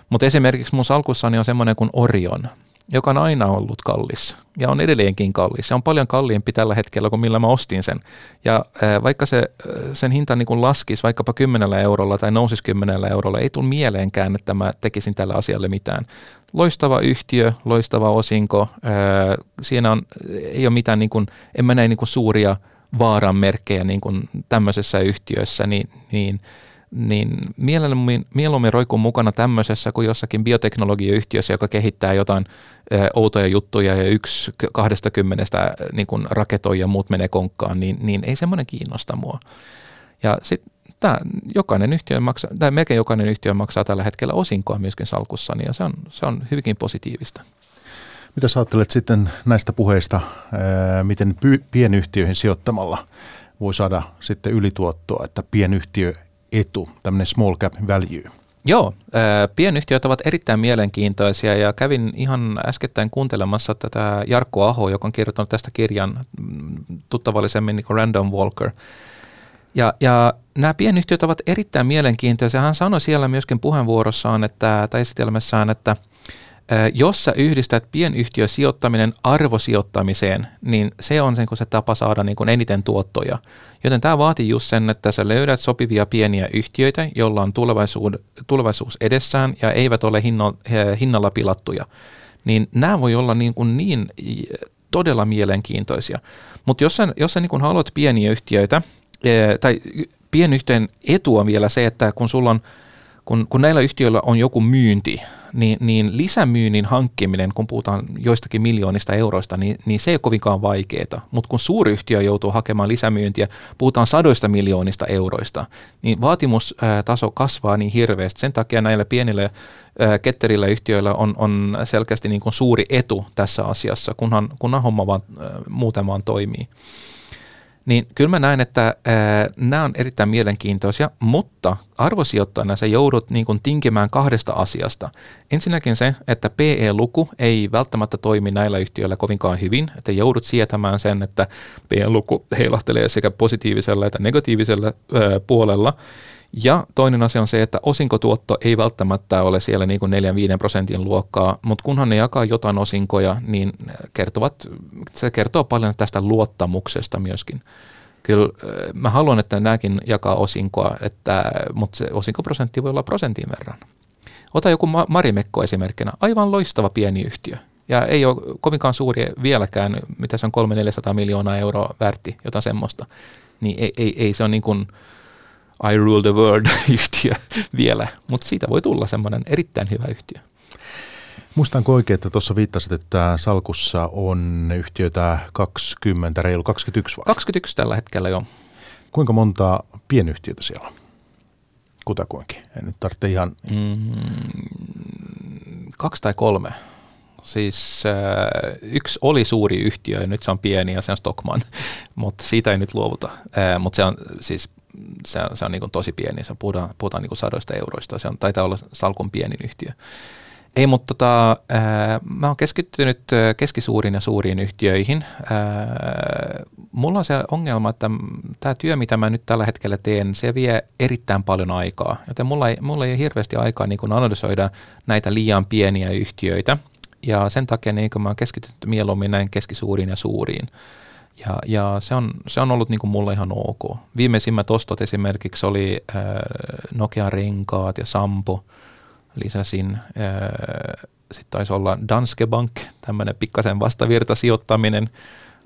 Mutta esimerkiksi mun salkussani on semmoinen kuin Orion, joka on aina ollut kallis ja on edelleenkin kallis. Se on paljon kalliimpi tällä hetkellä kuin millä mä ostin sen. Ja vaikka se, sen hinta niin kuin laskisi vaikkapa kymmenellä eurolla tai nousisi kymmenellä eurolla, ei tule mieleenkään, että mä tekisin tällä asialle mitään. Loistava yhtiö, loistava osinko. Siinä on, ei ole mitään, niin kuin, en mä näe niin kuin suuria vaaranmerkkejä niin kuin tämmöisessä yhtiössä, niin, niin, niin mieluummin, mieluummin roikun mukana tämmöisessä kuin jossakin bioteknologiayhtiössä, joka kehittää jotain outoja juttuja ja yksi kahdesta kymmenestä niin kuin raketoi ja muut menee konkkaan, niin, niin ei semmoinen kiinnosta mua. Ja sitten Tämä, jokainen yhtiö maksaa, tai melkein jokainen yhtiö maksaa tällä hetkellä osinkoa myöskin salkussani ja se on, se on hyvinkin positiivista. Mitä sä ajattelet sitten näistä puheista, miten pienyhtiöihin sijoittamalla voi saada sitten ylituottoa, että pienyhtiöetu, tämmöinen small cap value? Joo, pienyhtiöt ovat erittäin mielenkiintoisia ja kävin ihan äskettäin kuuntelemassa tätä Jarkko Aho, joka on kirjoittanut tästä kirjan tuttavallisemmin niin kuin Random Walker. Ja, ja nämä pienyhtiöt ovat erittäin mielenkiintoisia. Hän sanoi siellä myöskin puheenvuorossaan, että, tai esitelmässään, että Jos sä yhdistät pienyhtiösijoittaminen arvosijoittamiseen, niin se on sen, kun se tapa saada niin kuin eniten tuottoja. Joten tämä vaatii just sen, että sä löydät sopivia pieniä yhtiöitä, joilla on tulevaisuus, tulevaisuus edessään ja eivät ole hinno, hinnalla pilattuja. Niin nämä voi olla niin, kuin niin todella mielenkiintoisia. Mutta jos sä, jos sä niin kuin haluat pieniä yhtiöitä, tai pienyhtiön etu on vielä se, että kun sulla on Kun, kun näillä yhtiöillä on joku myynti, niin, niin lisämyynnin hankkiminen, kun puhutaan joistakin miljoonista euroista, niin, niin se ei ole kovinkaan vaikeaa. Mutta kun suuryhtiö joutuu hakemaan lisämyyntiä, puhutaan sadoista miljoonista euroista, niin vaatimustaso kasvaa niin hirveästi. Sen takia näillä pienillä ketterillä yhtiöillä on, on selkeästi niin kuin suuri etu tässä asiassa, kunhan, kunhan homma vaan muuten vaan toimii. Niin kyllä mä näen, että äh, nämä on erittäin mielenkiintoisia, mutta arvosijoittajana sä joudut niin kuin tinkimään kahdesta asiasta. Ensinnäkin se, että P E-luku ei välttämättä toimi näillä yhtiöillä kovinkaan hyvin, että joudut sietämään sen, että P E-luku heilahtelee sekä positiivisella että negatiivisella äh, puolella. Ja toinen asia on se, että osinkotuotto ei välttämättä ole siellä niin kuin neljä viisi prosentin luokkaa, mutta kunhan ne jakaa jotain osinkoja, niin kertovat, se kertoo paljon tästä luottamuksesta myöskin. Kyllä mä haluan, että nämäkin jakaa osinkoa, että, mutta se osinkoprosentti voi olla prosentin verran. Ota joku Marimekko esimerkkinä, aivan loistava pieni yhtiö. Ja ei ole kovinkaan suuri vieläkään, mitä se on kolme neljäsataa miljoonaa euroa värti, jotain semmoista. Niin ei, ei, ei se on niin kuin I rule the world-yhtiö vielä, mutta siitä voi tulla semmoinen erittäin hyvä yhtiö. Muistanko oikein, että tuossa viittasit, että salkussa on yhtiöitä kaksikymmentä, reilu kaksikymmentäyksi vai? kaksikymmentäyksi tällä hetkellä, joo. Kuinka monta pienyhtiötä siellä on? Kutakuinkin. En nyt tarvitse ihan... Mm, kaksi tai kolme. Siis äh, yksi oli suuri yhtiö ja nyt se on pieni ja se on Stockman, mutta siitä ei nyt luovuta. Äh, mutta se on siis... Se on, se on niin kuin tosi pieni, se on, puhutaan, puhutaan niin kuin sadoista euroista, se on, taitaa olla salkun pienin yhtiö. Ei, mutta tota, ää, mä oon keskittynyt keskisuuriin ja suuriin yhtiöihin. Ää, mulla on se ongelma, että tämä työ, mitä mä nyt tällä hetkellä teen, se vie erittäin paljon aikaa, joten mulla ei, mulla ei ole hirveästi aikaa niin kuin analysoida näitä liian pieniä yhtiöitä, ja sen takia niin kuin mä oon keskittynyt mieluummin näin keskisuuriin ja suuriin. Ja, ja se, on, se on ollut niin kuin mulle ihan ok. Viimeisimmät ostot esimerkiksi oli äh, Nokian renkaat ja Sampo lisäsin. Äh, Sitten taisi olla Danske Bank, tämmöinen pikkasen vastavirtasijoittaminen.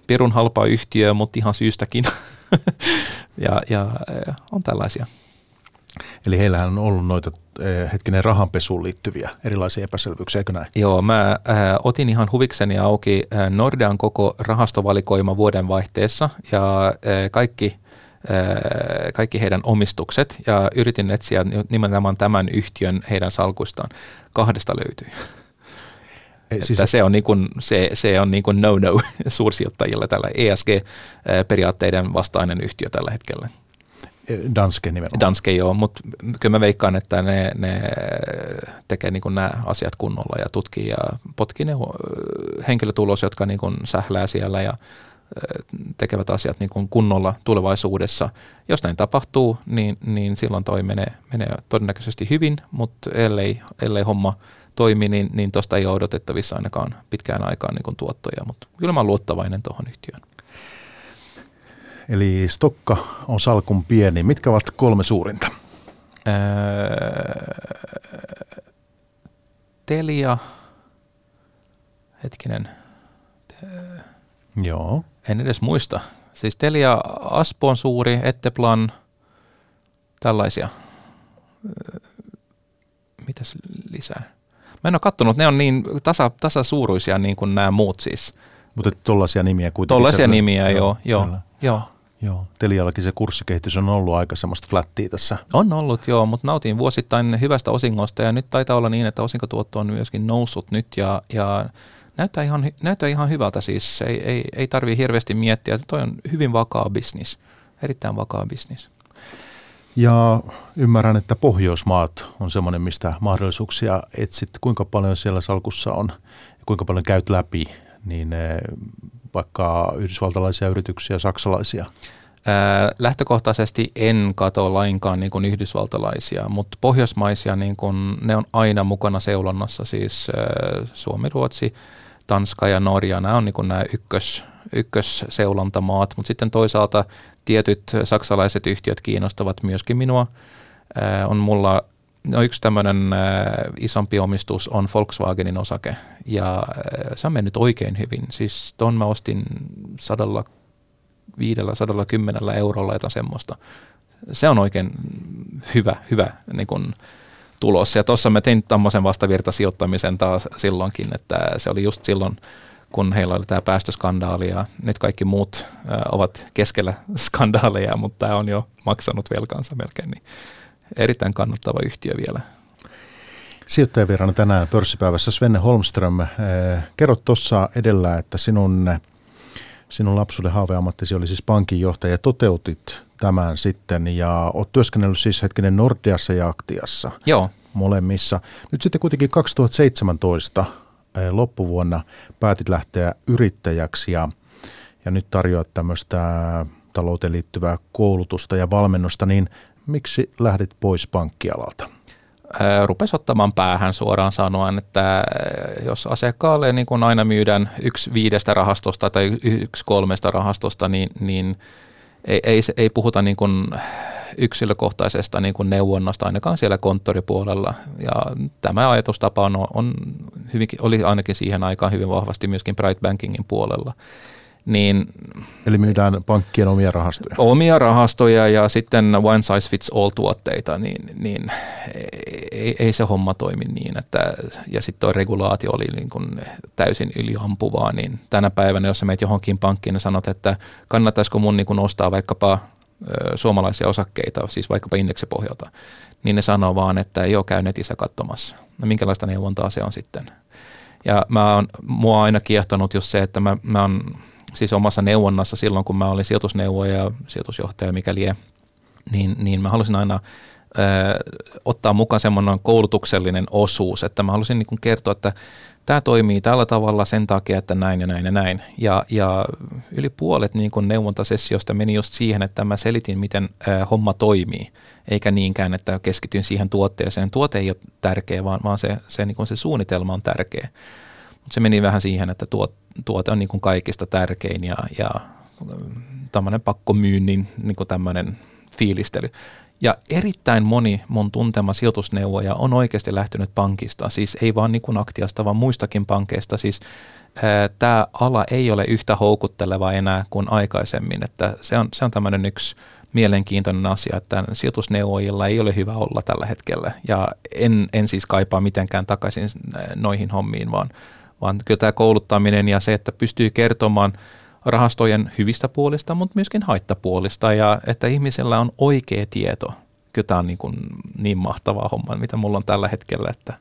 Pirun halpa yhtiö, mutta ihan syystäkin. ja ja äh, on tällaisia. Eli heillähän on ollut noita hetkinen rahanpesuun liittyviä erilaisia epäselvyyksiä, eikö näin? Joo, mä äh, otin ihan huvikseni auki äh, Nordean koko rahastovalikoima vuoden vaihteessa ja äh, kaikki, äh, kaikki heidän omistukset ja yritin etsiä nimenomaan tämän yhtiön heidän salkustaan. Kahdesta löytyi. Ei, siis että se on, niin kuin, se, se on niin kuin no-no suursijoittajilla tällä E S G-periaatteiden vastainen yhtiö tällä hetkellä. Danske nimenomaan. Danske joo, mutta kyllä mä veikkaan, että ne, ne tekee niin kuin nämä asiat kunnolla ja tutkii ja potkii ne henkilötulos, jotka niin kuin sählää siellä ja tekevät asiat niin kuin kunnolla tulevaisuudessa. Jos näin tapahtuu, niin, niin silloin toi menee, menee todennäköisesti hyvin, mutta ellei, ellei homma toimi, niin, niin tuosta ei ole odotettavissa ainakaan pitkään aikaan niin kuin tuottoja, mutta kyllä mä olen luottavainen tuohon yhtiöön. Eli Stokka on salkun pieni. Mitkä ovat kolme suurinta? Öö, Telia, hetkinen, Te... Joo. En edes muista. Siis Telia, Aspo on suuri, Etteplan, tällaisia. Öö, mitäs lisää? Mä en ole kattonut, ne on niin tasa, tasasuuruisia niin kuin nämä muut siis. Mutta tollaisia nimiä kuitenkin. Tollaisia nimiä, joo, joo. joo. joo. Joo, Teliallakin se kurssikehitys on ollut aika semmoista flättiä tässä. On ollut, joo, mutta nautin vuosittain hyvästä osingosta ja nyt taitaa olla niin, että osinkotuotto on myöskin noussut nyt ja, ja näyttää, ihan, näyttää ihan hyvältä siis. Ei, ei, ei tarvitse hirveästi miettiä, toi on hyvin vakaa bisnis, erittäin vakaa bisnis. Ja ymmärrän, että Pohjoismaat on semmoinen, mistä mahdollisuuksia etsit, kuinka paljon siellä salkussa on ja kuinka paljon käyt läpi, niin... vaikka yhdysvaltalaisia yrityksiä, saksalaisia? Lähtökohtaisesti en kato lainkaan niin kuin yhdysvaltalaisia, mutta pohjoismaisia, niin kuin, ne on aina mukana seulonnassa, siis Suomi, Ruotsi, Tanska ja Norja, nämä on niin kuin nämä ykkös, ykkösseulantamaat, mutta sitten toisaalta tietyt saksalaiset yhtiöt kiinnostavat myöskin minua. On mulla no yksi tämmöinen isompi omistus on Volkswagenin osake, ja se on mennyt oikein hyvin. Siis ton mä ostin sadalla viidellä, sadalla kymmenellä eurolla jotain semmoista. Se on oikein hyvä, hyvä niin kun tulos. Ja tuossa mä tein tämmöisen vastavirtasijoittamisen taas silloinkin, että se oli just silloin, kun heillä oli tämä päästöskandaali, ja nyt kaikki muut äh, ovat keskellä skandaaleja, mutta tämä on jo maksanut velkansa melkein, niin erittäin kannattava yhtiö vielä. Sijoittajavieraana tänään pörssipäivässä Svenne Holmström. Äh, kerrot tuossa edellä, että sinun Sinun lapsuuden haaveammattisi oli siis pankinjohtaja, toteutit tämän sitten ja olet työskennellyt siis hetkinen Nordeassa ja Aktiassa. Joo. Molemmissa. Nyt sitten kuitenkin kaksituhattaseitsemäntoista loppuvuonna päätit lähteä yrittäjäksi ja, ja nyt tarjoat tämmöistä talouteen liittyvää koulutusta ja valmennusta, niin miksi lähdit pois pankkialalta? Rupesi ottamaan päähän suoraan sanoen, että jos asiakkaalle niin kun aina myydään yksi viidestä rahastosta tai yksi kolmesta rahastosta, niin, niin ei, ei, ei puhuta niin kun yksilökohtaisesta niin kun neuvonnasta ainakaan siellä konttoripuolella. Ja tämä ajatustapa on, on hyvinkin, oli ainakin siihen aikaan hyvin vahvasti myöskin private bankingin puolella. Niin, eli myydään pankkien omia rahastoja? Omia rahastoja ja sitten one size fits all -tuotteita, niin, niin ei, ei se homma toimi niin. Että, ja sitten tuo regulaatio oli niin kuin täysin yliampuvaa, niin tänä päivänä, jos sä meet johonkin pankkiin ja sanot, että kannattaisiko mun niin kuin ostaa vaikkapa suomalaisia osakkeita, siis vaikkapa indeksipohjalta, niin ne sanoo vaan, että joo, käy netissä katsomassa. No minkälaista neuvontaa se on sitten? Ja mä oon, mua on aina kiehtonut just se, että mä, mä oon siis omassa neuvonnassa silloin, kun mä olin sijoitusneuvoja ja sijoitusjohtaja mikäli, niin, niin mä halusin aina ö, ottaa mukaan semmoinen koulutuksellinen osuus, että mä halusin niin kuin kertoa, että tämä toimii tällä tavalla sen takia, että näin ja näin ja näin. Ja, ja yli puolet niin kuin neuvontasessiosta meni just siihen, että mä selitin, miten ö, homma toimii, eikä niinkään, että keskityin siihen tuotteeseen. Tuote ei ole tärkeä, vaan, vaan se, se, niin kuin se suunnitelma on tärkeä. Se meni vähän siihen, että tuo, tuote on niin kuin kaikista tärkein ja, ja tämmöinen pakkomyynnin niin kuin tämmöinen fiilistely. Ja erittäin moni mun tuntema sijoitusneuvoja on oikeasti lähtenyt pankista, siis ei vaan niin kuin Aktiasta, vaan muistakin pankeista. Siis tämä ala ei ole yhtä houkutteleva enää kuin aikaisemmin, että se on, se on tämmöinen yksi mielenkiintoinen asia, että sijoitusneuvojilla ei ole hyvä olla tällä hetkellä ja en, en siis kaipaa mitenkään takaisin noihin hommiin, vaan Vaan kyllä tämä kouluttaminen ja se, että pystyy kertomaan rahastojen hyvistä puolista, mutta myöskin haittapuolista ja että ihmisellä on oikea tieto. Kyllä tämä on niin, kuin niin mahtavaa hommaa, mitä mulla on tällä hetkellä, että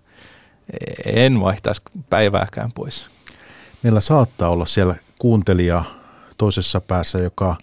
en vaihtaisi päivääkään pois. Meillä saattaa olla siellä kuuntelija toisessa päässä, joka,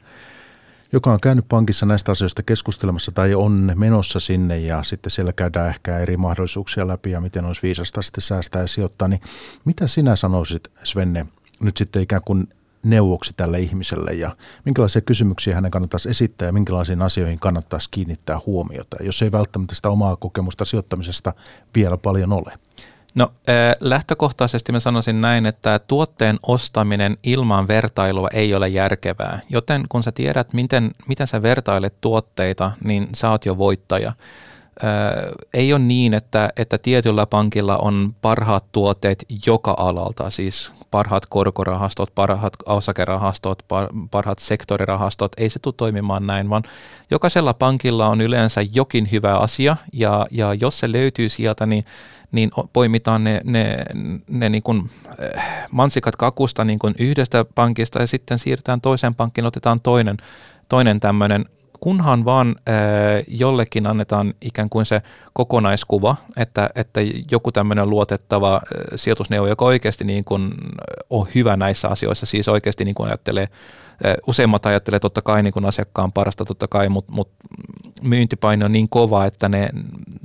joka on käynyt pankissa näistä asioista keskustelemassa tai on menossa sinne ja sitten siellä käydään ehkä eri mahdollisuuksia läpi ja miten olisi viisasta sitten säästää ja sijoittaa. Niin mitä sinä sanoisit, Svenne, nyt sitten ikään kuin neuvoksi tälle ihmiselle ja minkälaisia kysymyksiä hänen kannattaisi esittää ja minkälaisiin asioihin kannattaisi kiinnittää huomiota, jos ei välttämättä sitä omaa kokemusta sijoittamisesta vielä paljon ole? No lähtökohtaisesti mä sanoisin näin, että tuotteen ostaminen ilman vertailua ei ole järkevää, joten kun sä tiedät, miten, miten sä vertailet tuotteita, niin sä oot jo voittaja. Ei ole niin, että, että tietyllä pankilla on parhaat tuotteet joka alalta, siis parhaat korkorahastot, parhaat osakerahastot, parhaat sektorirahastot, ei se tule toimimaan näin, vaan jokaisella pankilla on yleensä jokin hyvä asia ja, ja jos se löytyy sieltä, niin niin poimitaan ne, ne, ne niin kuin mansikat kakusta niin kuin yhdestä pankista ja sitten siirrytään toiseen pankkiin, otetaan toinen, toinen tämmöinen, kunhan vaan äh, jollekin annetaan ikään kuin se kokonaiskuva, että, että joku tämmöinen luotettava äh, sijoitusneuvo, joka oikeasti niin kuin on hyvä näissä asioissa, siis oikeasti niin kuin ajattelee, äh, useimmat ajattelee totta kai niin kuin asiakkaan parasta totta kai, mutta mut myyntipaino on niin kova, että ne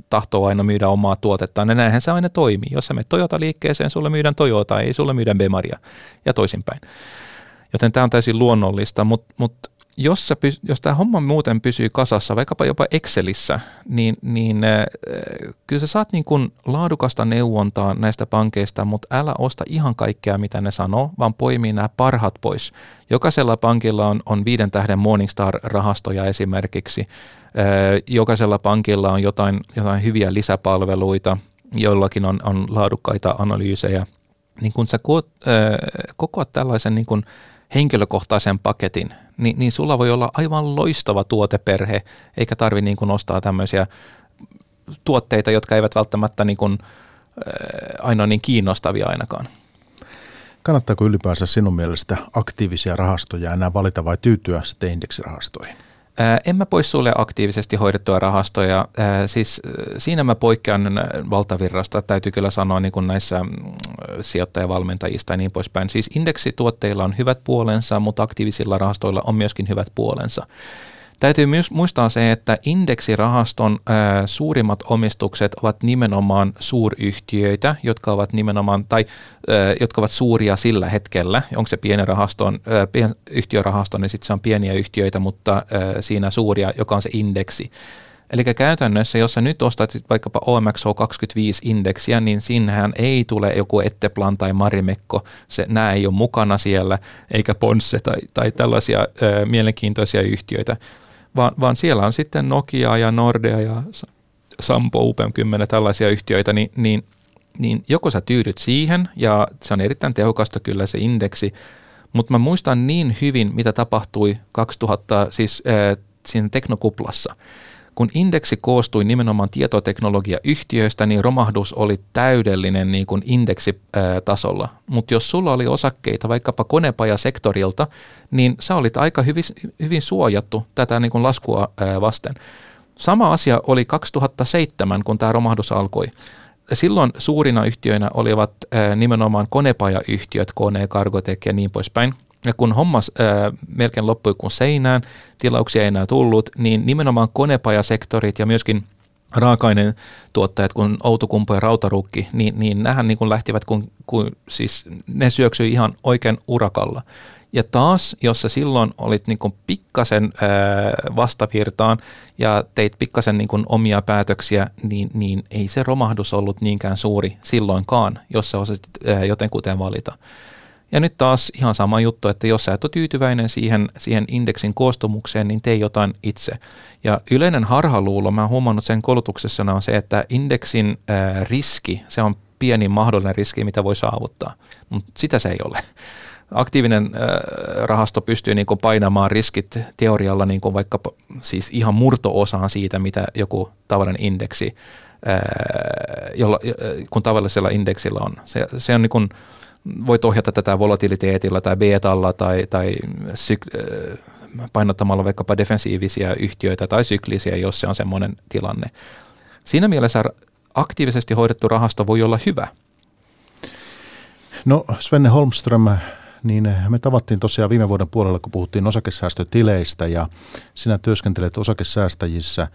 tahtoo aina myydä omaa tuotettaan, ja näinhän se aina toimii. Jos sä menet Toyota-liikkeeseen, sulle myydään Toyota, ei sulle myydään Bemaria ja toisinpäin. Joten tämä on täysin luonnollista, mutta mut jos, pys- jos tämä homma muuten pysyy kasassa, vaikkapa jopa Excelissä, niin, niin äh, kyllä sä saat niin kuin laadukasta neuvontaa näistä pankeista, mutta älä osta ihan kaikkea, mitä ne sanoo, vaan poimii nämä parhat pois. Jokaisella pankilla on, on viiden tähden Morningstar-rahastoja esimerkiksi. Äh, jokaisella pankilla on jotain, jotain hyviä lisäpalveluita, jollakin on, on laadukkaita analyysejä. Niin kun sä koot, äh, kokoat tällaisen niin kun henkilökohtaisen paketin, niin, niin sulla voi olla aivan loistava tuoteperhe, eikä tarvitse niin kuin ostaa tämmöisiä tuotteita, jotka eivät välttämättä niin kuin, äh, aina niin kiinnostavia ainakaan. Kannattaako ylipäänsä sinun mielestä aktiivisia rahastoja enää valita vai tyytyä sitten indeksirahastoihin? Äh, en mä pois sulle aktiivisesti hoidettua rahastoja. Äh, siis siinä mä poikkean valtavirrasta, täytyy kyllä sanoa niin kuin näissä sijoittajavalmentajista ja niin poispäin. Siis indeksituotteilla on hyvät puolensa, mutta aktiivisilla rahastoilla on myöskin hyvät puolensa. Täytyy myös muistaa se, että indeksirahaston äh, suurimmat omistukset ovat nimenomaan suuryhtiöitä, jotka ovat nimenomaan tai äh, jotka ovat suuria sillä hetkellä. Onko se pieni rahaston, äh, pien, yhtiörahasto, niin sitten se on pieniä yhtiöitä, mutta äh, siinä suuria, joka on se indeksi. Eli käytännössä, jos sä nyt ostat vaikkapa O M X H kaksikymmentäviisi indeksiä, niin sinnehän ei tule joku Etteplan tai Marimekko. Se, nämä ei ole mukana siellä, eikä Ponsse tai, tai tällaisia ö, mielenkiintoisia yhtiöitä, vaan, vaan siellä on sitten Nokia ja Nordea ja Sampo, U P M kymmenen, tällaisia yhtiöitä, niin, niin, niin joko sä tyydyt siihen, ja se on erittäin tehokasta kyllä se indeksi, mutta mä muistan niin hyvin, mitä tapahtui kaksituhatta, siis äh, siinä teknokuplassa. Kun indeksi koostui nimenomaan tietoteknologiayhtiöistä, niin romahdus oli täydellinen niin kuin indeksitasolla. Mutta jos sulla oli osakkeita vaikkapa konepajasektorilta, niin sä olit aika hyvin, hyvin suojattu tätä niin kuin laskua vasten. Sama asia oli kaksituhattaseitsemän, kun tämä romahdus alkoi. Silloin suurina yhtiöinä olivat nimenomaan konepajayhtiöt, Kone, Cargotec ja niin poispäin. Ja kun homma äh, melkein loppui kuin seinään, tilauksia ei enää tullut, niin nimenomaan konepajasektorit ja myöskin raaka-aineen tuottajat, kun Outokumpu ja Rautaruukki, niin, niin nämähän niin kuin lähtivät, kun, kun siis ne syöksyi ihan oikein urakalla. Ja taas, jos sä silloin olit niin kuin pikkasen äh, vastavirtaan ja teit pikkasen niin kuin omia päätöksiä, niin, niin ei se romahdus ollut niinkään suuri silloinkaan, jos sä osasit äh, jotenkuten valita. Ja nyt taas ihan sama juttu, että jos sä et ole tyytyväinen siihen, siihen indeksin koostumukseen, niin tee jotain itse. Ja yleinen harhaluulo, mä oon huomannut sen koulutuksessa, on se, että indeksin ää, riski, se on pieni mahdollinen riski, mitä voi saavuttaa, mutta sitä se ei ole. Aktiivinen ää, rahasto pystyy niin kuin painamaan riskit teorialla niin kuin vaikka siis ihan murto-osaan siitä, mitä joku tavallinen indeksi, ää, jolla, kun tavallisella indeksillä on. Se, se on niin kuin voit ohjata tätä volatiliteetilla tai beetalla tai, tai syk- painottamalla vaikkapa defensiivisiä yhtiöitä tai syklisiä, jos se on semmoinen tilanne. Siinä mielessä aktiivisesti hoidettu rahasto voi olla hyvä. No Svenne Holmström, niin me tavattiin tosiaan viime vuoden puolella, kun puhuttiin osakesäästötileistä ja sinä työskentelet osakesäästäjissä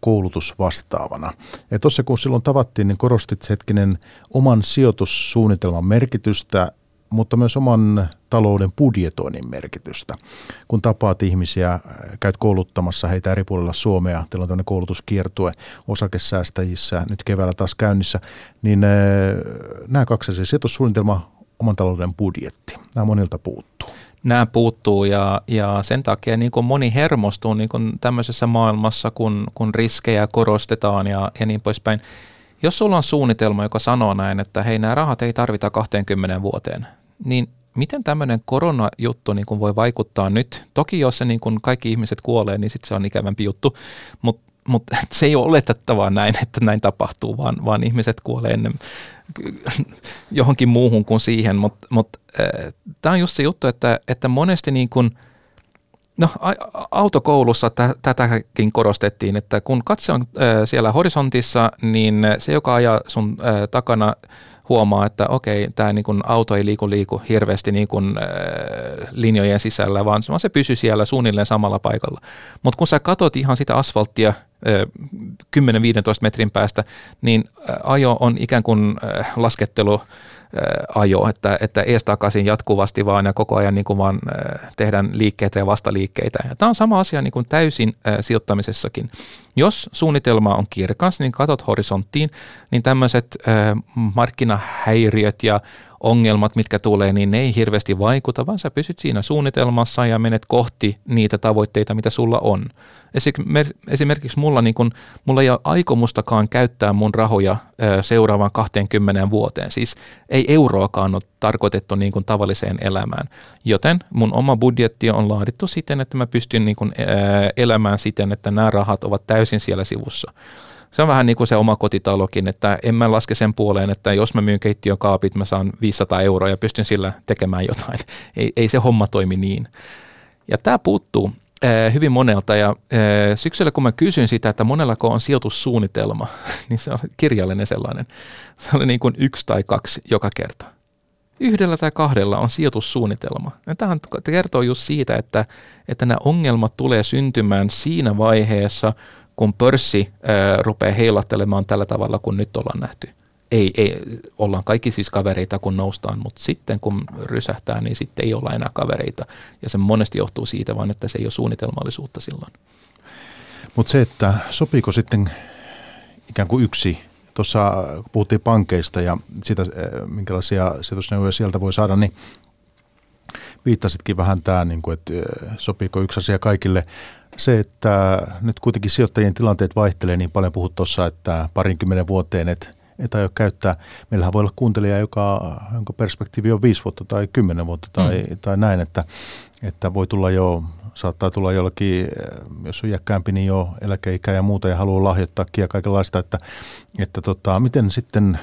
koulutusvastaavana. Ja tuossa kun silloin tavattiin, niin korostit hetkinen oman sijoitussuunnitelman merkitystä, mutta myös oman talouden budjetoinnin merkitystä. Kun tapaat ihmisiä, käyt kouluttamassa heitä eri puolilla Suomea, teillä on tämmöinen koulutuskiertue osakesäästäjissä, nyt keväällä taas käynnissä, niin äh, nämä kaksi asiaa, sijoitussuunnitelma, oman talouden budjetti, nämä monilta puuttuu. Nämä puuttuu ja, ja sen takia niin kuin moni hermostuu niin kuin tämmöisessä maailmassa, kun, kun riskejä korostetaan ja, ja niin poispäin. Jos sulla on suunnitelma, joka sanoo näin, että hei, nämä rahat ei tarvita kaksikymmentä vuoteen, niin miten tämmöinen koronajuttu niin kuin voi vaikuttaa nyt? Toki jos se niin kuin kaikki ihmiset kuolee, niin sitten se on ikävämpi juttu, mutta Mutta se ei ole oletettavaa näin, että näin tapahtuu, vaan, vaan ihmiset kuolee ennen johonkin muuhun kuin siihen. Mutta mut, äh, tämä on just se juttu, että, että monesti niin kun, no, autokoulussa t- tätäkin korostettiin, että kun katse on äh, siellä horisontissa, niin se, joka ajaa sun äh, takana, huomaa, että okei, tämä niin kun auto ei liiku liiku hirveästi niin kun, äh, linjojen sisällä, vaan se pysyy siellä suunnilleen samalla paikalla. Mutta kun sä katot ihan sitä asfalttia kymmenen viisitoista metrin päästä, niin ajo on ikään kuin laskettelu ajo, että, että ees takaisin jatkuvasti vaan ja koko ajan niin kuin vaan tehdään liikkeitä ja vastaliikkeitä. Ja tämä on sama asia niin kuin täysin sijoittamisessakin. Jos suunnitelma on kirkas, niin katot horisonttiin, niin tämmöiset markkinahäiriöt ja ongelmat, mitkä tulee, niin ne ei hirveästi vaikuta, vaan sä pysyt siinä suunnitelmassa ja menet kohti niitä tavoitteita, mitä sulla on. Esimerkiksi mulla, niin kun, mulla ei ole aikomustakaan käyttää mun rahoja seuraavaan kaksikymmentä vuoteen. Siis ei euroakaan ole tarkoitettu niin kun tavalliseen elämään, joten mun oma budjetti on laadittu siten, että mä pystyn niin kun elämään siten, että nämä rahat ovat täysin siellä sivussa. Se on vähän niin kuin se oma kotitalokin, että en mä laske sen puoleen, että jos mä myyn keittiön kaapit, mä saan viisisataa euroa ja pystyn sillä tekemään jotain. Ei, ei se homma toimi niin. Ja tämä puuttuu äh, hyvin monelta ja äh, syksyllä kun mä kysyin sitä, että monellako on sijoitussuunnitelma, niin se on kirjallinen sellainen. Se oli niin kuin yksi tai kaksi joka kerta. Yhdellä tai kahdella on sijoitussuunnitelma. Tämähän kertoo just siitä, että, että nämä ongelmat tulee syntymään siinä vaiheessa, kun pörssi ää, rupeaa heilattelemaan tällä tavalla, kun nyt ollaan nähty. Ei, ei, ollaan kaikki siis kavereita, kun noustaan, mutta sitten kun rysähtää, niin sitten ei olla enää kavereita. Ja se monesti johtuu siitä, vaan että se ei ole suunnitelmallisuutta silloin. Mutta se, että sopiiko sitten ikään kuin yksi, tuossa puhuttiin pankeista ja sitä, minkälaisia sijoitusneuvoja sieltä voi saada, niin viittasitkin vähän tähän, niin että sopiiko yksi asia kaikille. Se, että nyt kuitenkin sijoittajien tilanteet vaihtelee niin paljon, puhut tuossa, että parinkymmenen vuoteen et, et aio käyttää. Meillähän voi olla kuuntelija, joka, jonka perspektiivi on viisi vuotta tai kymmenen vuotta tai, mm. tai näin, että, että voi tulla jo, saattaa tulla jollakin, jos on iäkkäämpi, niin jo eläkeikä ja muuta ja haluaa lahjoittaa ja kaikenlaista, että, että tota, miten sitten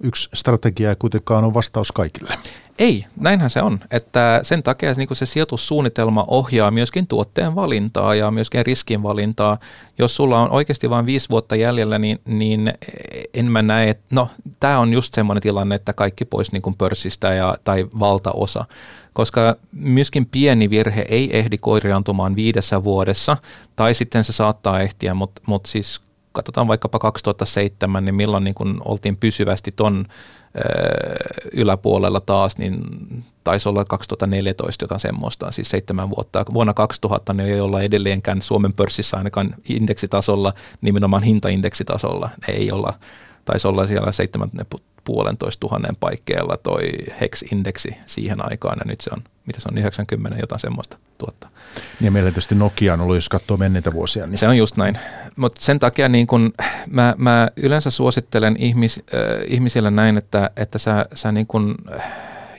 yksi strategia ei kuitenkaan ole vastaus kaikille. Ei, näinhän se on, että sen takia niin kun se sijoitussuunnitelma ohjaa myöskin tuotteen valintaa ja myöskin riskin valintaa. Jos sulla on oikeasti vain viisi vuotta jäljellä, niin, niin en mä näe, että no tämä on just semmoinen tilanne, että kaikki pois niin kun pörssistä ja, tai valtaosa, koska myöskin pieni virhe ei ehdi korjaantumaan viidessä vuodessa tai sitten se saattaa ehtiä, mutta mut siis katsotaan vaikkapa kaksituhattaseitsemän, niin milloin niin kun oltiin pysyvästi ton yläpuolella taas, niin taisi olla kaksituhattaneljätoista jotain semmoista, siis seitsemän vuotta. Vuonna kaksituhatta niin ei olla edelleenkään Suomen pörssissä ainakaan indeksitasolla, nimenomaan hintaindeksitasolla. Ei olla, taisi olla siellä seitsemän pilkku viisi tuhannen paikkeilla toi H E X-indeksi siihen aikaan, ja nyt se on, mitä se on, yhdeksänkymmentä jotain semmoista tuottaa. Ja meillä tietysti Nokia on ollut, jos katsoo menneitä vuosia. Niin. Se on just näin, mutta sen takia niin kun mä, mä yleensä suosittelen ihmis, äh, ihmisille näin, että, että sä, sä niin kun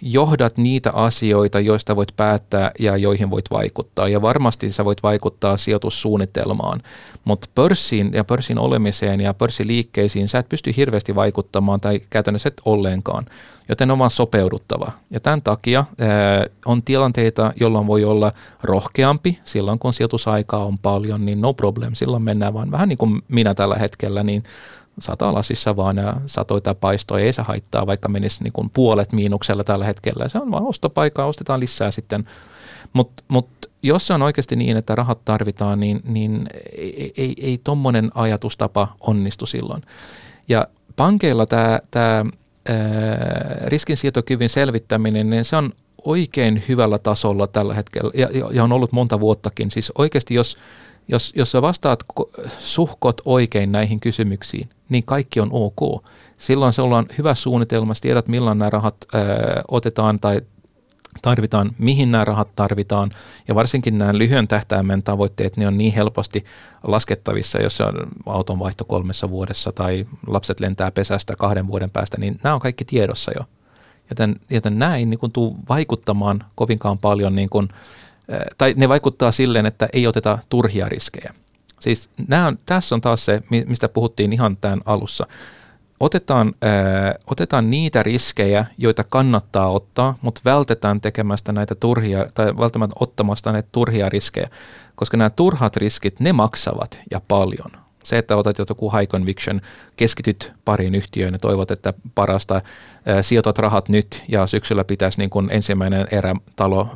johdat niitä asioita, joista voit päättää ja joihin voit vaikuttaa. Ja varmasti sä voit vaikuttaa sijoitussuunnitelmaan, mutta pörssiin ja pörssin olemiseen ja pörssiliikkeisiin sä et pysty hirveästi vaikuttamaan tai käytännössä et ollenkaan, joten on vaan sopeuduttava. Ja tämän takia ää, on tilanteita, jolloin voi olla rohkeampi, silloin kun sijoitusaikaa on paljon, niin no problem, silloin mennään vaan vähän niin kuin minä tällä hetkellä, niin sata lasissa vaan ja satoita paistoja, ei se haittaa, vaikka menisi niin kuin puolet miinuksella tällä hetkellä. Se on vaan ostopaikkaa, ostetaan lisää sitten. Mutta mut, jos se on oikeasti niin, että rahat tarvitaan, niin, niin ei, ei, ei tuommoinen ajatustapa onnistu silloin. Ja pankeilla tämä riskinsietokyvyn selvittäminen, niin se on oikein hyvällä tasolla tällä hetkellä ja, ja on ollut monta vuottakin. Siis oikeasti jos... Jos, jos sä vastaat suhkot oikein näihin kysymyksiin, niin kaikki on ok. Silloin se on hyvä suunnitelma, tiedät milloin nämä rahat ö, otetaan tai tarvitaan, mihin nämä rahat tarvitaan. Ja varsinkin nämä lyhyen tähtäimen tavoitteet, ne on niin helposti laskettavissa, jos on auton vaihto kolmessa vuodessa tai lapset lentää pesästä kahden vuoden päästä, niin nämä on kaikki tiedossa jo. Joten, joten nämä ei niin kuin tule vaikuttamaan kovinkaan paljon niin kuin tai ne vaikuttaa silleen, että ei oteta turhia riskejä. Siis nämä on, tässä on taas se, mistä puhuttiin ihan tämän alussa. Otetaan, äh, otetaan niitä riskejä, joita kannattaa ottaa, mutta vältetään tekemästä näitä turhia, tai välttämättä ottamasta näitä turhia riskejä, koska nämä turhat riskit, ne maksavat ja paljon. Se, että otat joku high conviction, keskityt pariin yhtiöön ja toivot, että parasta, sijoitat rahat nyt ja syksyllä pitäisi niin kuin ensimmäinen erä talo,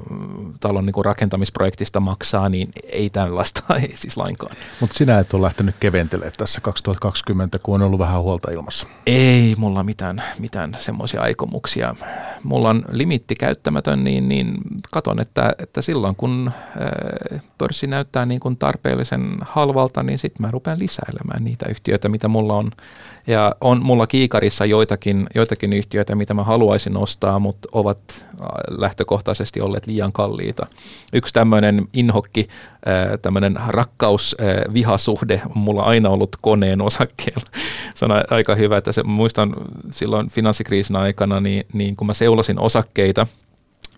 talon niin kuin rakentamisprojektista maksaa, niin ei tällaista ei siis lainkaan. Mutta sinä et ole lähtenyt keventelemään tässä kaksituhattakaksikymmentä, kun on ollut vähän huolta ilmassa. Ei mulla mitään, mitään semmoisia aikomuksia. Mulla on limitti käyttämätön, niin, niin katon, että, että silloin kun pörssi näyttää niin kuin tarpeellisen halvalta, niin sitten mä rupean lisää. Niitä yhtiöitä, mitä mulla on. Ja on mulla kiikarissa joitakin, joitakin yhtiöitä, mitä mä haluaisin ostaa, mutta ovat lähtökohtaisesti olleet liian kalliita. Yksi tämmöinen inhokki, tämmöinen rakkausvihasuhde on mulla aina ollut Koneen osakkeella. Se on aika hyvä, että se, muistan silloin finanssikriisin aikana, niin, niin kun mä seulasin osakkeita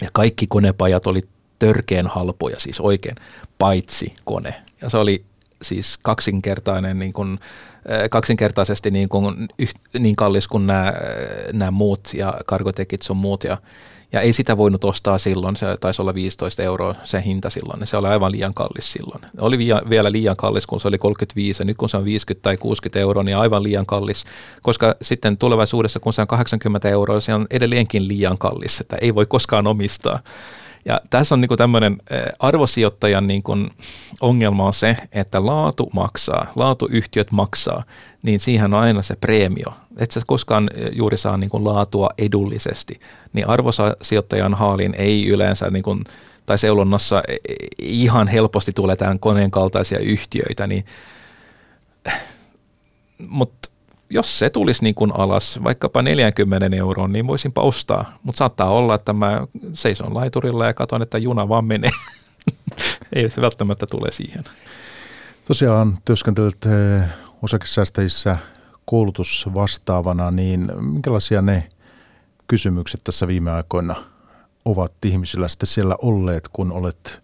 ja kaikki konepajat oli törkeän halpoja, siis oikein, paitsi Kone. Ja se oli siis kaksinkertainen, niin kuin, kaksinkertaisesti niin, kuin, niin kallis kuin nämä, nämä muut ja Cargotecit sun muut. Ja, ja ei sitä voinut ostaa silloin, se taisi olla viisitoista euroa se hinta silloin. Se oli aivan liian kallis silloin. Oli vielä liian kallis, kun se oli kolmekymmentäviisi ja nyt kun se on viisikymmentä tai kuusikymmentä euroa, niin aivan liian kallis. Koska sitten tulevaisuudessa, kun se on kahdeksankymmentä euroa, se on edelleenkin liian kallis, että ei voi koskaan omistaa. Ja tässä on niin kuin tämmöinen arvosijoittajan niin kuin ongelma on se, että laatu maksaa, laatuyhtiöt maksaa, niin siihen on aina se preemio. Et sä koskaan juuri saa niin kuin laatua edullisesti, niin arvosijoittajan haaliin ei yleensä niin kuin, tai seulonnassa ihan helposti tulee tämän Koneen kaltaisia yhtiöitä, niin mutta jos se tulisi niin kuin alas, vaikkapa neljäkymmentä euroon, niin voisinpa ostaa. Mutta saattaa olla, että mä seison laiturilla ja katson, että juna vaan menee. Ei se välttämättä tule siihen. Tosiaan työskentelet osakesäästäjissä koulutusvastaavana, niin minkälaisia ne kysymykset tässä viime aikoina ovat ihmisillä sitten siellä olleet, kun olet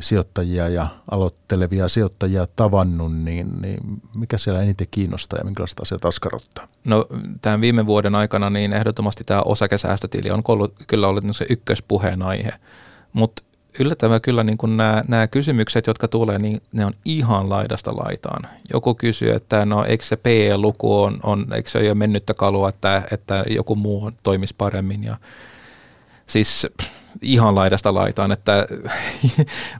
sijoittajia ja aloittelevia sijoittajia tavannut, niin, niin mikä siellä eniten kiinnostaa ja minkälaista asiat askarruttaa? No tämän viime vuoden aikana niin ehdottomasti tämä osakesäästötili on ollut, kyllä ollut se ykköspuheen aihe, mutta yllättävän kyllä niin kun nämä, nämä kysymykset, jotka tulee, niin ne on ihan laidasta laitaan. Joku kysyy, että no eikö se P E-luku on, on eikö se ole jo mennyttä kalua, että, että joku muu toimisi paremmin ja siis ihan laidasta laitaan, että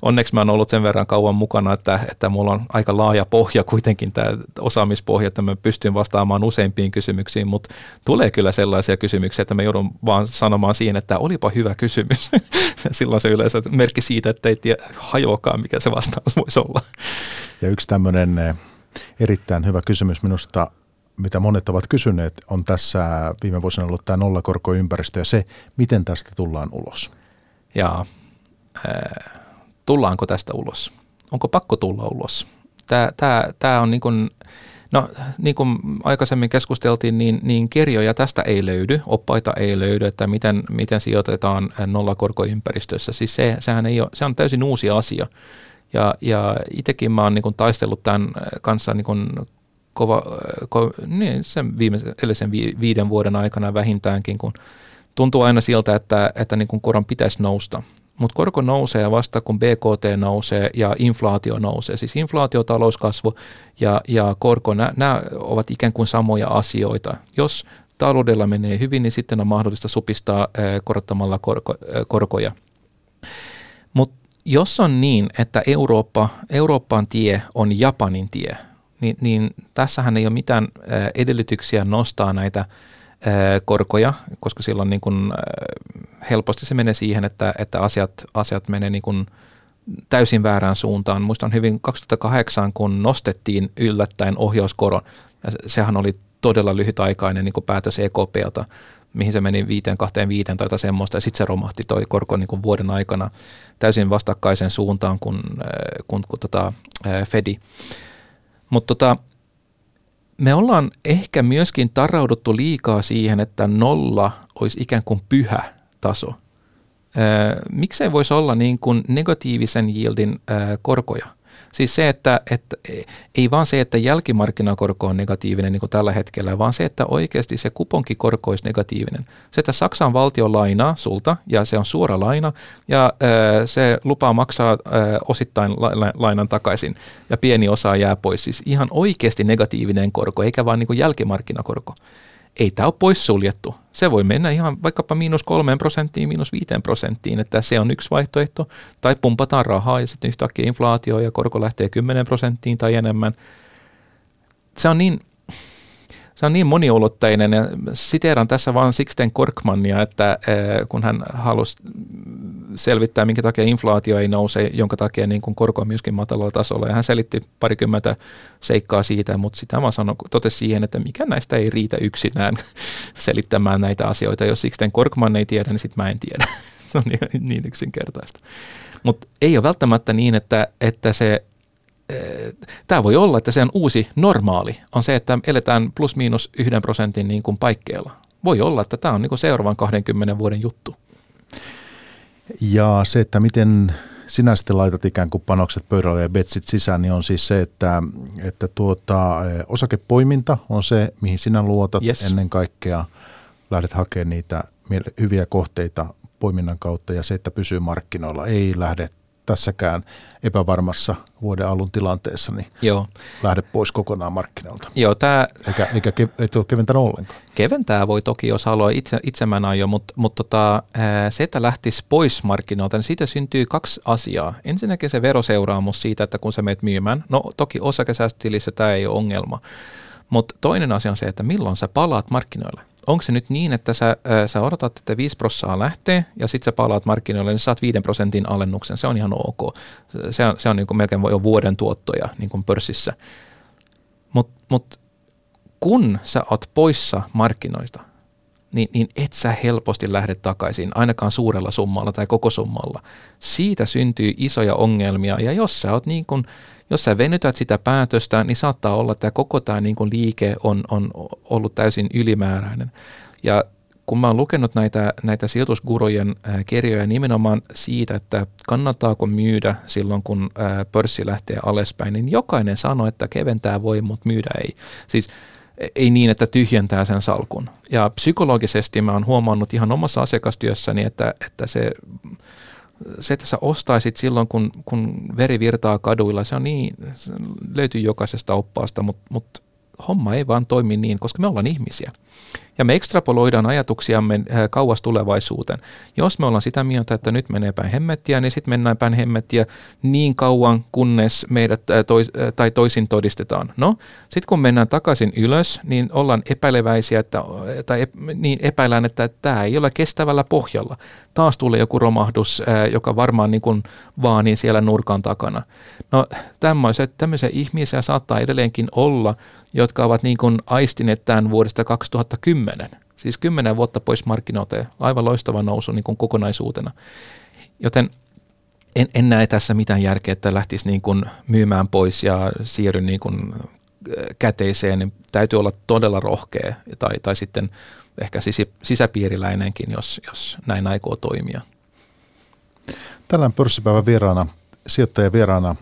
onneksi mä oon ollut sen verran kauan mukana, että, että mulla on aika laaja pohja kuitenkin tämä osaamispohja, että mä pystyn vastaamaan useimpiin kysymyksiin, mutta tulee kyllä sellaisia kysymyksiä, että mä joudun vaan sanomaan siihen, että olipa hyvä kysymys. Silloin se yleensä merkki siitä, että ei tiedä hajoakaan, mikä se vastaus voisi olla. Ja yksi tämmöinen erittäin hyvä kysymys minusta, mitä monet ovat kysyneet, on tässä viime vuosina ollut tämä nollakorkoympäristö ja se, miten tästä tullaan ulos. Ja äh, tullaanko tästä ulos? Onko pakko tulla ulos? Tää, tää, tää on niin kuin, no niin kuin aikaisemmin keskusteltiin, niin, niin kirjoja tästä ei löydy, oppaita ei löydy, että miten, miten sijoitetaan nollakorkoympäristössä. Siis se, sehän ei ole, se on täysin uusi asia ja, ja itsekin mä oon niin kuin taistellut tämän kanssa niin kuin Kova, ko, niin sen, viimeisen, eli sen vi, viiden vuoden aikana vähintäänkin, kun tuntuu aina siltä, että, että niin kuin koron pitäisi nousta. Mutta korko nousee vasta, kun B K T nousee ja inflaatio nousee. Siis inflaatio, talouskasvu ja, ja korko, nämä ovat ikään kuin samoja asioita. Jos taloudella menee hyvin, niin sitten on mahdollista supistaa eh, korottamalla korko, eh, korkoja. Mutta jos on niin, että Eurooppa, Euroopan tie on Japanin tie, Niin, niin tässähän ei ole mitään edellytyksiä nostaa näitä korkoja, koska silloin niin kuin helposti se menee siihen, että, että asiat, asiat menee niin kuin täysin väärään suuntaan. Muistan hyvin kaksituhattakahdeksan, kun nostettiin yllättäen ohjauskoron, ja sehän oli todella lyhytaikainen niin kuin päätös E K P:ltä, mihin se meni viiteen, kahteen, viiteen tai semmoista, ja sitten se romahti toi korko niin kuin vuoden aikana täysin vastakkaisen suuntaan kuin, kuin, kuin tota, Fedi. Mutta tota, me ollaan ehkä myöskin tarrauduttu liikaa siihen, että nolla olisi ikään kuin pyhä taso. Öö, miksei voisi olla niin kuin negatiivisen yieldin öö, korkoja? Siis se, että, että ei vaan se, että jälkimarkkinakorko on negatiivinen niin kuin tällä hetkellä, vaan se, että oikeasti se kuponkikorko olisi negatiivinen. Se, että Saksan valtio lainaa sulta ja se on suora laina ja ää, se lupaa maksaa ää, osittain la, la, lainan takaisin ja pieni osa jää pois. Siis ihan oikeasti negatiivinen korko, eikä vaan niin kuin jälkimarkkinakorko. Ei tämä ole poissuljettu. Se voi mennä ihan vaikkapa miinus kolmeen prosenttiin, miinus viiteen prosenttiin, että se on yksi vaihtoehto. Tai pumpataan rahaa ja sitten yhtäkkiä inflaatio ja korko lähtee kymmeneen prosenttiin tai enemmän. Se on niin, se on niin moniulotteinen ja siteeran tässä vaan Sixten Korkmania, että kun hän halusi selvittää, minkä takia inflaatio ei nouse, jonka takia niin kun korko on myöskin matalalla tasolla. Ja hän selitti parikymmentä seikkaa siitä, mutta sitä mä sanon, totesi siihen, että mikä näistä ei riitä yksinään selittämään näitä asioita. Jos Sixten Korkman ei tiedä, niin sitten mä en tiedä. Se on niin yksinkertaista. Mutta ei ole välttämättä niin, että, että se... Tämä voi olla, että se on uusi normaali, on se, että eletään plus miinus yhden prosentin niin kuin paikkeilla. Voi olla, että tämä on niin kuin seuraavan kahdenkymmenen vuoden juttu. Ja se, että miten sinä sitten laitat ikään kuin panokset pöydälle ja betsit sisään, niin on siis se, että, että tuota, osakepoiminta on se, mihin sinä luotat yes. ennen kaikkea. Lähdet hakemaan niitä hyviä kohteita poiminnan kautta ja se, että pysyy markkinoilla, ei lähde tässäkään epävarmassa vuoden alun tilanteessa, niin Joo. lähde pois kokonaan markkinoilta. Joo, tää... Eikä, eikä kev, et ole keventänyt ollenkaan. Keventää voi toki, jos haluaa. Itse, itse mä en aio, mutta mut tota, se, että lähtisi pois markkinoilta, niin siitä syntyy kaksi asiaa. Ensinnäkin se veroseuraamus siitä, että kun sä meet myymään. No toki osakesäästötilissä tämä ei ole ongelma. Mutta toinen asia on se, että milloin sä palaat markkinoille. Onko se nyt niin, että sä, sä odotat, että viisi prosenttia lähtee ja sitten sä palaat markkinoille, niin saat viiden prosentin alennuksen. Se on ihan ok. Se on, se on niin kuin melkein jo vuoden tuottoja niin kuin pörssissä. Mutta mut, kun sä oot poissa markkinoilta, niin, niin et sä helposti lähde takaisin, ainakaan suurella summalla tai koko summalla. Siitä syntyy isoja ongelmia ja jos sä oot niin kuin... Jos sä venytät sitä päätöstä, niin saattaa olla, että koko tämä niin kuin liike on, on ollut täysin ylimääräinen. Ja kun mä oon lukenut näitä, näitä sijoitusgurujen kirjoja nimenomaan siitä, että kannattaako myydä silloin, kun pörssi lähtee alaspäin, niin jokainen sanoo, että keventää voi, mutta myydä ei. Siis ei niin, että tyhjentää sen salkun. Ja psykologisesti mä oon huomannut ihan omassa asiakastyössäni, että, että se... Se, että sä ostaisit silloin, kun, kun veri virtaa kaduilla, se on niin, se löytyy jokaisesta oppaasta, mutta, mutta homma ei vaan toimi niin, koska me ollaan ihmisiä. Ja me ekstrapoloidaan ajatuksiamme kauas tulevaisuuteen. Jos me ollaan sitä mieltä, että nyt menee päin hemmettiä, niin sitten mennään päin hemmettiä niin kauan, kunnes meidät tois, tai toisin todistetaan. No, sitten kun mennään takaisin ylös, niin ollaan epäileväisiä, että, tai niin epäillään, että tämä ei ole kestävällä pohjalla. Taas tulee joku romahdus, joka varmaan niin kuin vaanii siellä nurkan takana. No, tämmöisiä ihmisiä saattaa edelleenkin olla, jotka ovat niin kuin aistineet tämän vuodesta kaksituhattakymmenen, siis kymmenen vuotta pois markkinoilta, aivan loistava nousu niin kuin kokonaisuutena. Joten en, en näe tässä mitään järkeä, että lähtisi niin kuin myymään pois ja siirry niin kuin käteiseen, niin täytyy olla todella rohkea tai, tai sitten ehkä sisäpiiriläinenkin, jos, jos näin aikoo toimia. Tällään pörssipäivän vieraana, sijoittajan vieraana,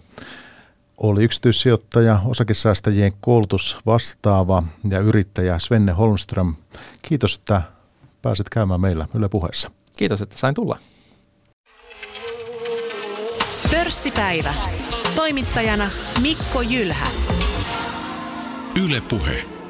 oli yksityissijoittaja, osakesäästäjien koulutusvastaava ja yrittäjä Svenne Holmström. Kiitos, että pääsit käymään meillä Yle Puheessa. Kiitos, että sain tulla. Pörssipäivä. Toimittajana Mikko Jylhä. Yle Puhe.